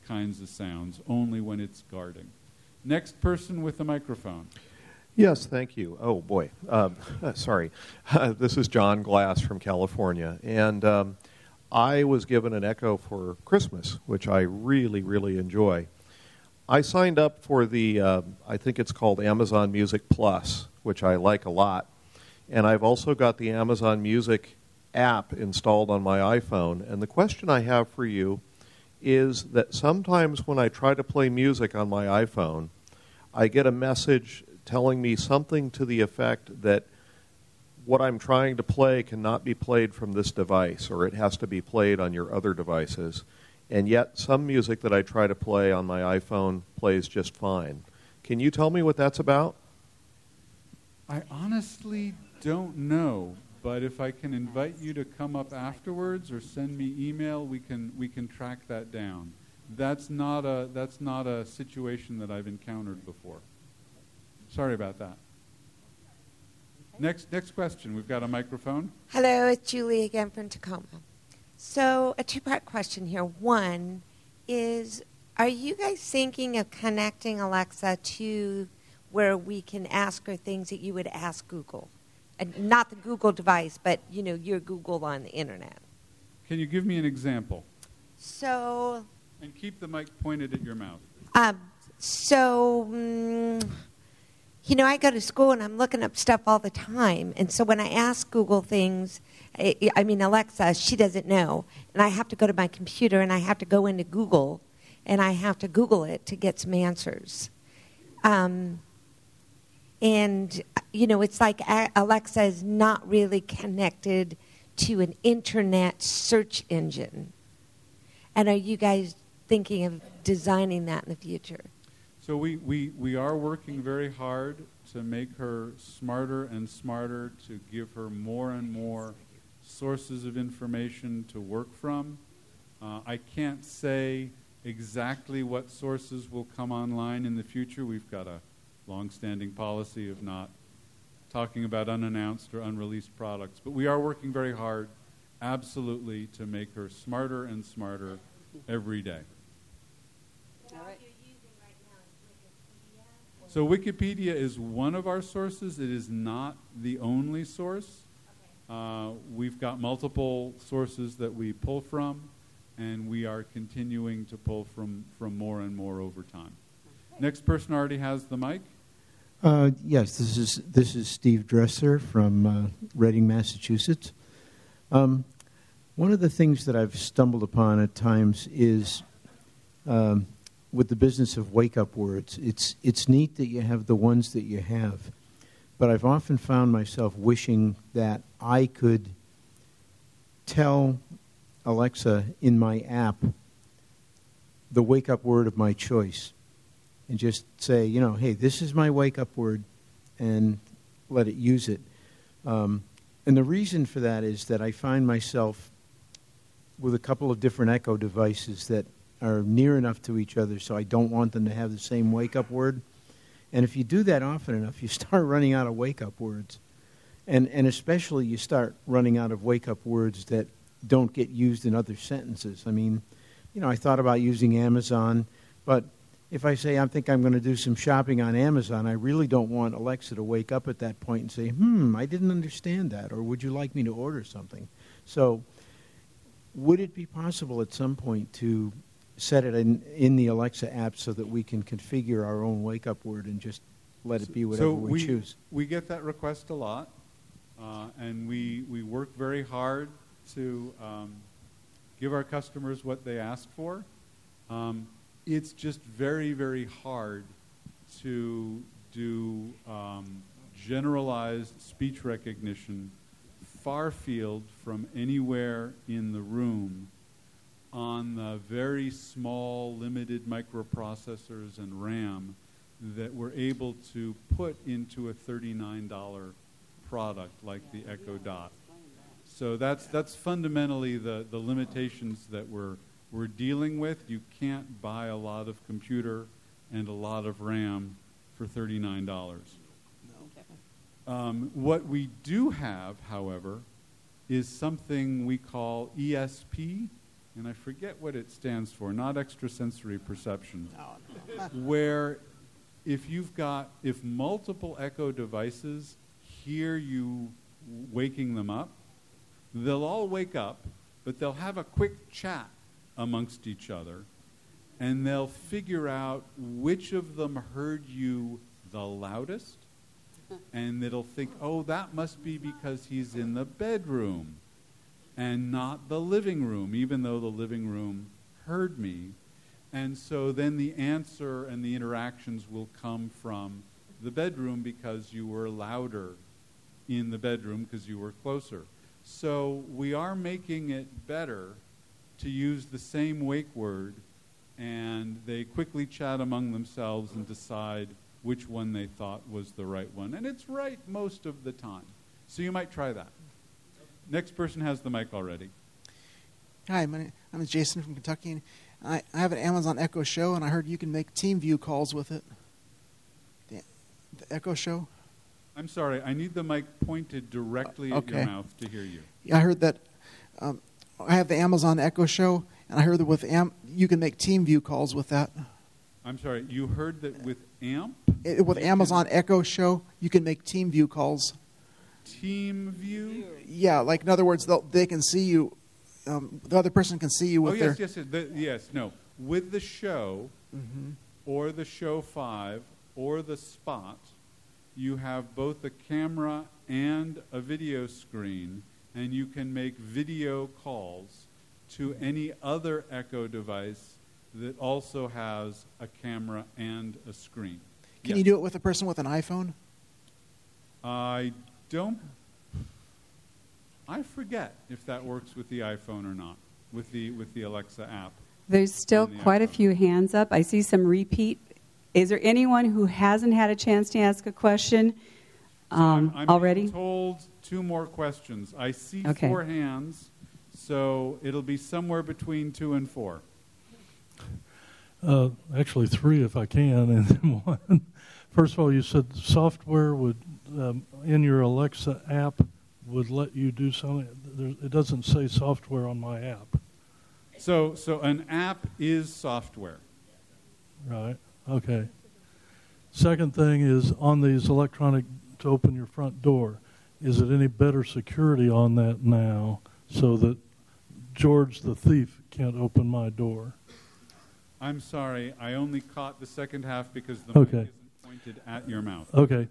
kinds of sounds, only when it's guarding. Next person with the microphone. Yes, thank you. Oh, boy. Um, sorry. Uh, this is John Glass from California. And um, I was given an Echo for Christmas, which I really, really enjoy. I signed up for the, uh, I think it's called Amazon Music Plus, which I like a lot. And I've also got the Amazon Music app installed on my iPhone. And the question I have for you is that sometimes when I try to play music on my iPhone, I get a message telling me something to the effect that what I'm trying to play cannot be played from this device, or it has to be played on your other devices. And yet some music that I try to play on my iPhone plays just fine. Can you tell me what that's about? I honestly don't know. But if I can invite you to come up afterwards or send me email, we can we can track that down. That's not a that's not a situation that I've encountered before. Sorry about that. Next next question. We've got a microphone. Hello, it's Julie again from Tacoma. So a two-part question here. One is, are you guys thinking of connecting Alexa to where we can ask her things that you would ask Google? And not the Google device, but, you know, your Google on the internet. Can you give me an example? So... And keep the mic pointed at your mouth. Um, so, mm, you know, I go to school and I'm looking up stuff all the time. And so when I ask Google things, I, I mean, Alexa, she doesn't know. And I have to go to my computer and I have to go into Google and I have to Google it to get some answers. Um... And, you know, it's like Alexa is not really connected to an internet search engine. And are you guys thinking of designing that in the future? So we, we, we are working very hard to make her smarter and smarter, to give her more and more sources of information to work from. Uh, I can't say exactly what sources will come online in the future. We've got a long-standing policy of not talking about unannounced or unreleased products. But we are working very hard, absolutely, to make her smarter and smarter every day. All right. So Wikipedia is one of our sources. It is not the only source. Uh, we've got multiple sources that we pull from, and we are continuing to pull from, from more and more over time. Next person already has the mic. Uh, yes, this is this is Steve Dresser from uh, Reading, Massachusetts. Um, one of the things that I've stumbled upon at times is um, with the business of wake-up words. It's it's neat that you have the ones that you have, but I've often found myself wishing that I could tell Alexa in my app the wake-up word of my choice. And just say, you know, hey, this is my wake-up word, and let it use it. Um, and the reason for that is that I find myself with a couple of different Echo devices that are near enough to each other, so I don't want them to have the same wake-up word. And if you do that often enough, you start running out of wake-up words. And, and especially you start running out of wake-up words that don't get used in other sentences. I mean, you know, I thought about using Amazon, but if I say I think I'm going to do some shopping on Amazon, I really don't want Alexa to wake up at that point and say, hmm, I didn't understand that, or would you like me to order something? So would it be possible at some point to set it in, in the Alexa app so that we can configure our own wake-up word and just let it be whatever so we, we choose? We get that request a lot, uh, and we, we work very hard to um, give our customers what they ask for. Um, it's just very, very hard to do um, generalized speech recognition far field from anywhere in the room on the very small, limited microprocessors and RAM that we're able to put into a thirty-nine dollars product like yeah, the Echo Dot. So that's that's fundamentally the, the limitations that we're we're dealing with. You can't buy a lot of computer and a lot of RAM for thirty-nine dollars. No. Um, what we do have, however, is something we call E S P, and I forget what it stands for, not extrasensory perception, no, no. where if you've got, if multiple Echo devices hear you waking them up, they'll all wake up, but they'll have a quick chat amongst each other, and they'll figure out which of them heard you the loudest, and it'll think, oh, that must be because he's in the bedroom and not the living room, even though the living room heard me. And so then the answer and the interactions will come from the bedroom because you were louder in the bedroom because you were closer. So we are making it better to use the same wake word, and they quickly chat among themselves and decide which one they thought was the right one. And it's right most of the time. So you might try that. Next person has the mic already. Hi, my name is Jason from Kentucky, and I, I have an Amazon Echo Show, and I heard you can make TeamView calls with it. The, the Echo Show? I'm sorry, I need the mic pointed directly uh, okay. at your mouth to hear you. Yeah, I heard that. Um, I have the Amazon Echo Show, and I heard that with A M P, you can make TeamView calls with that. I'm sorry, you heard that with A M P? It, with Amazon Echo Show, you can make TeamView calls. TeamView? Yeah, like in other words, they can see you. Um, the other person can see you with oh, yes, their... Oh, yes, yes, the, yes, no. With the Show, mm-hmm. or the Show five, or the Spot, you have both a camera and a video screen, and you can make video calls to any other Echo device that also has a camera and a screen. Can yes. you do it with a person with an iPhone? I don't... I forget if that works with the iPhone or not, with the with the Alexa app. There's still the quite iPhone. A few hands up. I see some repeat. Is there anyone who hasn't had a chance to ask a question um, so I'm, I'm already? I'm told two more questions. I see okay. four hands, so it'll be somewhere between two and four. Uh, actually, three if I can, and then one. First of all, you said software would um, in your Alexa app would let you do something. There, it doesn't say software on my app. So, so an app is software. Right. Okay. Second thing is on these electronic to open your front door. Is it any better security on that now so that George the thief can't open my door? I'm sorry. I only caught the second half because the okay. mic isn't pointed at your mouth. Okay.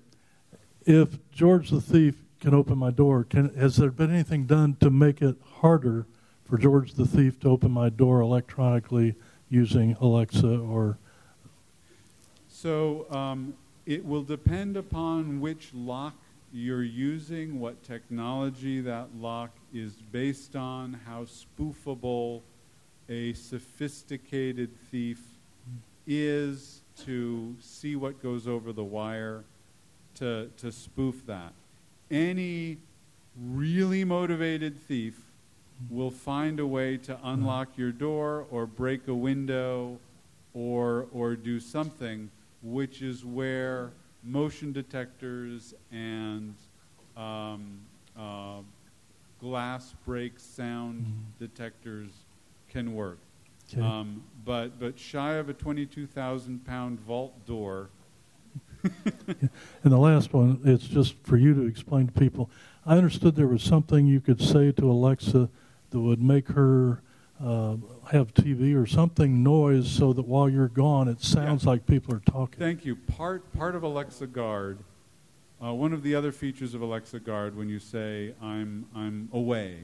If George the thief can open my door. Can, has there been anything done to make it harder for George the thief to open my door electronically using Alexa or? So um, it will depend upon which lock you're using, what technology that lock is based on, how spoofable a sophisticated thief is to see what goes over the wire to, to spoof that. Any really motivated thief will find a way to unlock your door or break a window or or do something, which is where motion detectors and um, uh, glass break sound mm. detectors can work. Okay. Um, but but shy of a twenty-two thousand pound vault door. And the last one, it's just for you to explain to people. I understood there was something you could say to Alexa that would make her uh, have T V or something noise so that while you're gone, it sounds yeah. like people are talking. Thank you. Part part of Alexa Guard, uh, one of the other features of Alexa Guard when you say, I'm, I'm away,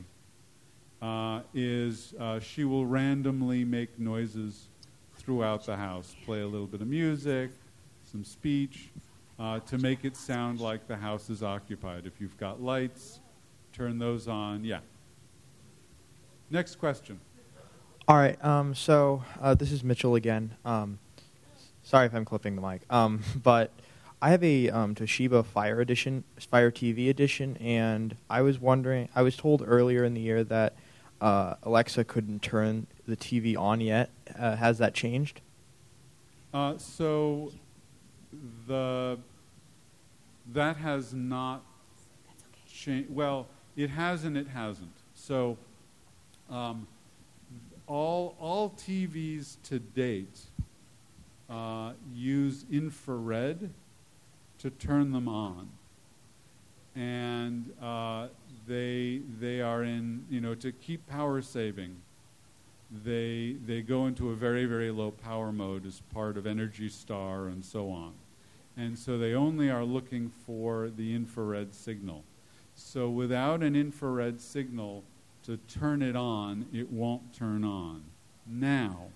uh, is uh, she will randomly make noises throughout the house, play a little bit of music, some speech, uh, to make it sound like the house is occupied. If you've got lights, turn those on. Yeah. Next question. All right. Um, so uh, this is Mitchell again. Um, sorry if I'm clipping the mic. Um, but I have a um, Toshiba Fire Edition, Fire T V Edition, and I was wondering. I was told earlier in the year that uh, Alexa couldn't turn the T V on yet. Uh, has that changed? Uh, so. The that has not changed. Well, it has and it hasn't. So, um, all all T Vs to date uh, use infrared to turn them on, and uh, they they are in you know to keep power saving. They they go into a very, very low power mode as part of Energy Star and so on. And so they only are looking for the infrared signal. So without an infrared signal to turn it on, it won't turn on. Now,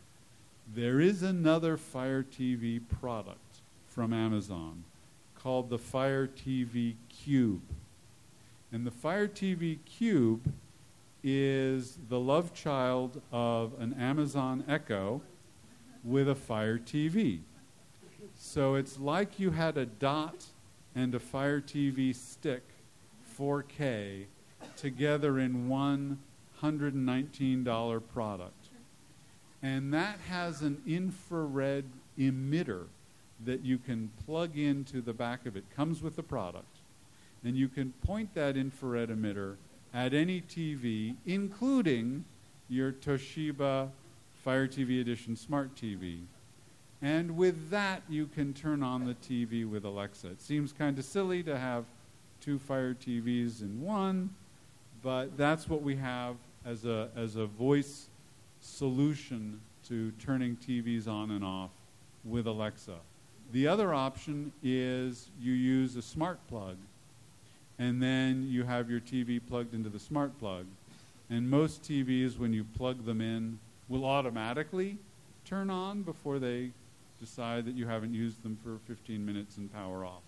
there is another Fire T V product from Amazon called the Fire T V Cube. And the Fire T V Cube is the love child of an Amazon Echo with a Fire T V. So it's like you had a Dot and a Fire T V Stick four K together in one one hundred nineteen dollars product. And that has an infrared emitter that you can plug into the back of it. Comes with the product. And you can point that infrared emitter at any T V, including your Toshiba Fire T V Edition smart T V. And with that, you can turn on the T V with Alexa. It seems kind of silly to have two Fire T Vs in one, but that's what we have as a, as a voice solution to turning T Vs on and off with Alexa. The other option is you use a smart plug, and then you have your T V plugged into the smart plug. And most T Vs, when you plug them in, will automatically turn on before they decide that you haven't used them for fifteen minutes and power off.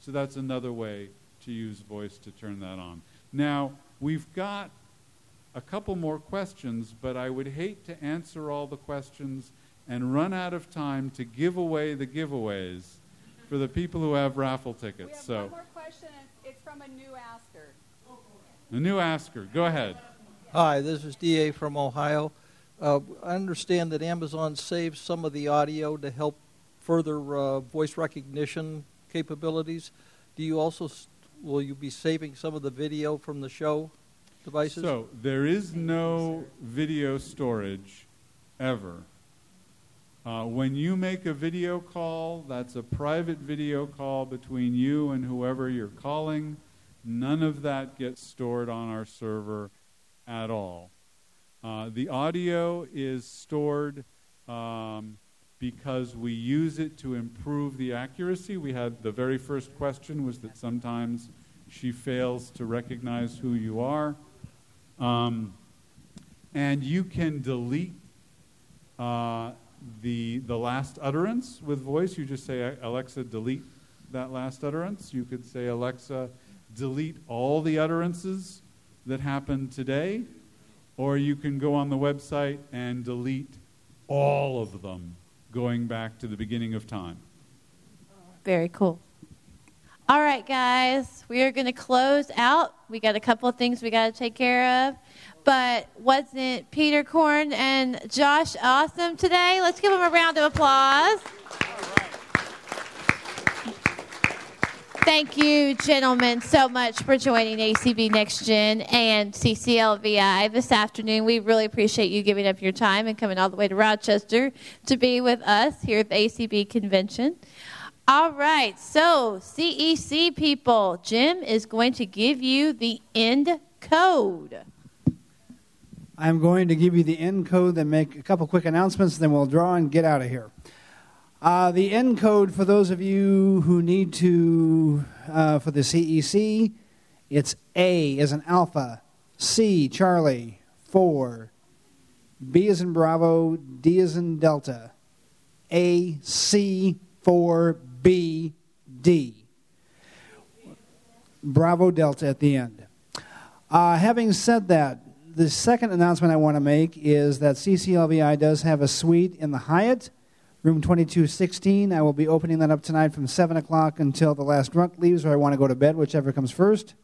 So that's another way to use voice to turn that on. Now, we've got a couple more questions, but I would hate to answer all the questions and run out of time to give away the giveaways for the people who have raffle tickets. We have so. One more question. It's from a new asker. A new asker. Go ahead. Hi, this is D A from Ohio. Uh, I understand that Amazon saves some of the audio to help further uh, voice recognition capabilities. Do you also, st- will you be saving some of the video from the show devices? So there is no video storage ever. Uh, when you make a video call, that's a private video call between you and whoever you're calling. None of that gets stored on our server at all. Uh, the audio is stored um, because we use it to improve the accuracy. We had the very first question was that sometimes she fails to recognize who you are. Um, and you can delete uh, the the last utterance with voice. You just say, Alexa, delete that last utterance. You could say, Alexa, delete all the utterances that happened today. Or you can go on the website and delete all of them going back to the beginning of time. Very cool. All right, guys, we are going to close out. We got a couple of things we got to take care of. But wasn't Peter Korn and Josh awesome today? Let's give them a round of applause. All right. Thank you, gentlemen, so much for joining A C B Next Gen and C C L V I this afternoon. We really appreciate you giving up your time and coming all the way to Rochester to be with us here at the A C B convention. All right, so C E C people, Jim is going to give you the end code. I'm going to give you the end code, then make a couple quick announcements, then we'll draw and get out of here. Uh, the end code, for those of you who need to, uh, for the C E C, it's A as in Alpha, C, Charlie, four, B as in Bravo, D as in Delta, A, C, four, B, D. Bravo, Delta at the end. Uh, having said that, the second announcement I want to make is that C C L V I does have a suite in the Hyatt, Room twenty-two sixteen. I will be opening that up tonight from seven o'clock until the last drunk leaves, or I want to go to bed, whichever comes first.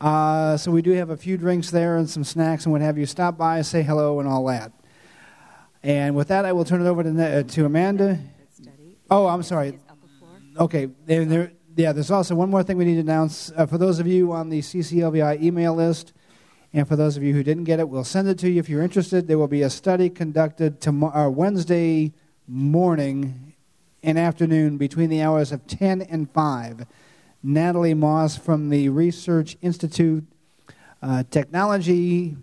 Uh, so we do have a few drinks there and some snacks and what have you. Stop by, say hello, and all that. And with that, I will turn it over to uh, to Amanda. Oh, I'm sorry. Okay. And there, yeah, there's also one more thing we need to announce. Uh, for those of you on the C C L V I email list, and for those of you who didn't get it, we'll send it to you if you're interested. There will be a study conducted tomorrow, uh, Wednesday morning and afternoon between the hours of ten and five. Natalie Moss from the Research Institute uh, Technology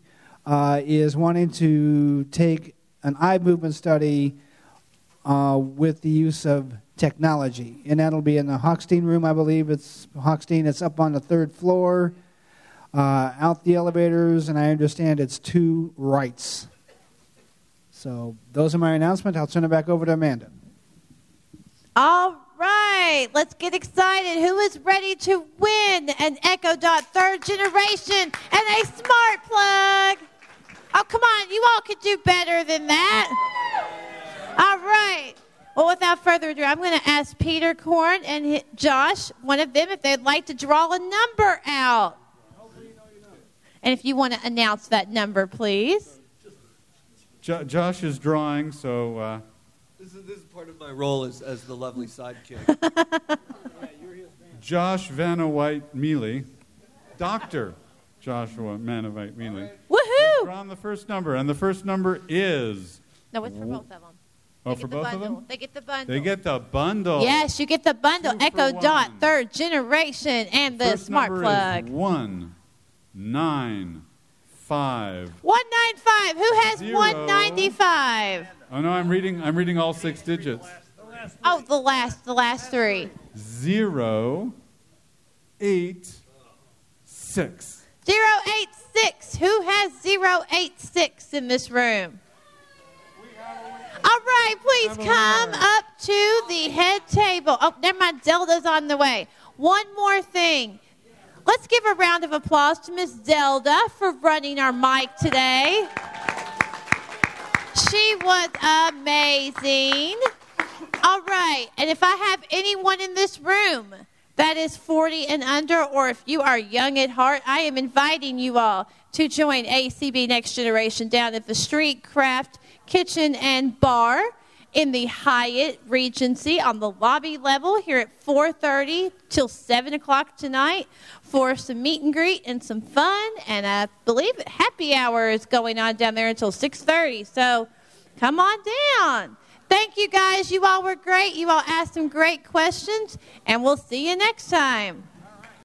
uh, is wanting to take an eye movement study uh, with the use of technology. And that'll be in the Hochstein room, I believe. It's Hochstein. It's up on the third floor, uh, out the elevators, and I understand it's two rights. So those are my announcements. I'll turn it back over to Amanda. All right. Let's get excited. Who is ready to win an Echo Dot third generation and a smart plug? Oh, come on. You all could do better than that. All right. Well, without further ado, I'm going to ask Peter Korn and Josh, one of them, if they'd like to draw a number out. Hopefully you know you know it. And if you want to announce that number, please. Jo- Josh is drawing, so... Uh... This, is, this is part of my role as, as the lovely sidekick. Josh Vanawite Mealy, Doctor Joshua Vanawite Mealy. Right. Woohoo! Drawn the first number, and the first number is... No, it's for both of them. Oh, for both of them? They get the bundle. They get the bundle. Yes, you get the bundle. Two Echo Dot, third generation, and the first smart plug. One, nine... Five. one ninety-five. Who has Zero. one ninety-five? Oh no, I'm reading. I'm reading all six digits. The last, the last oh, the last, the last three. Zero, eight, six. Zero, eight, six. Who has zero, eight, six in this room? All right, please come up to the head table. Oh, never mind. Zelda's on the way. One more thing. Let's give a round of applause to Miss Zelda for running our mic today. She was amazing. All right. And if I have anyone in this room that is forty and under, or if you are young at heart, I am inviting you all to join A C B Next Generation down at the Street Craft Kitchen and Bar in the Hyatt Regency on the lobby level here at four thirty till seven o'clock tonight for some meet and greet and some fun. And I believe happy hour is going on down there until six thirty. So come on down. Thank you, guys. You all were great. You all asked some great questions. And we'll see you next time.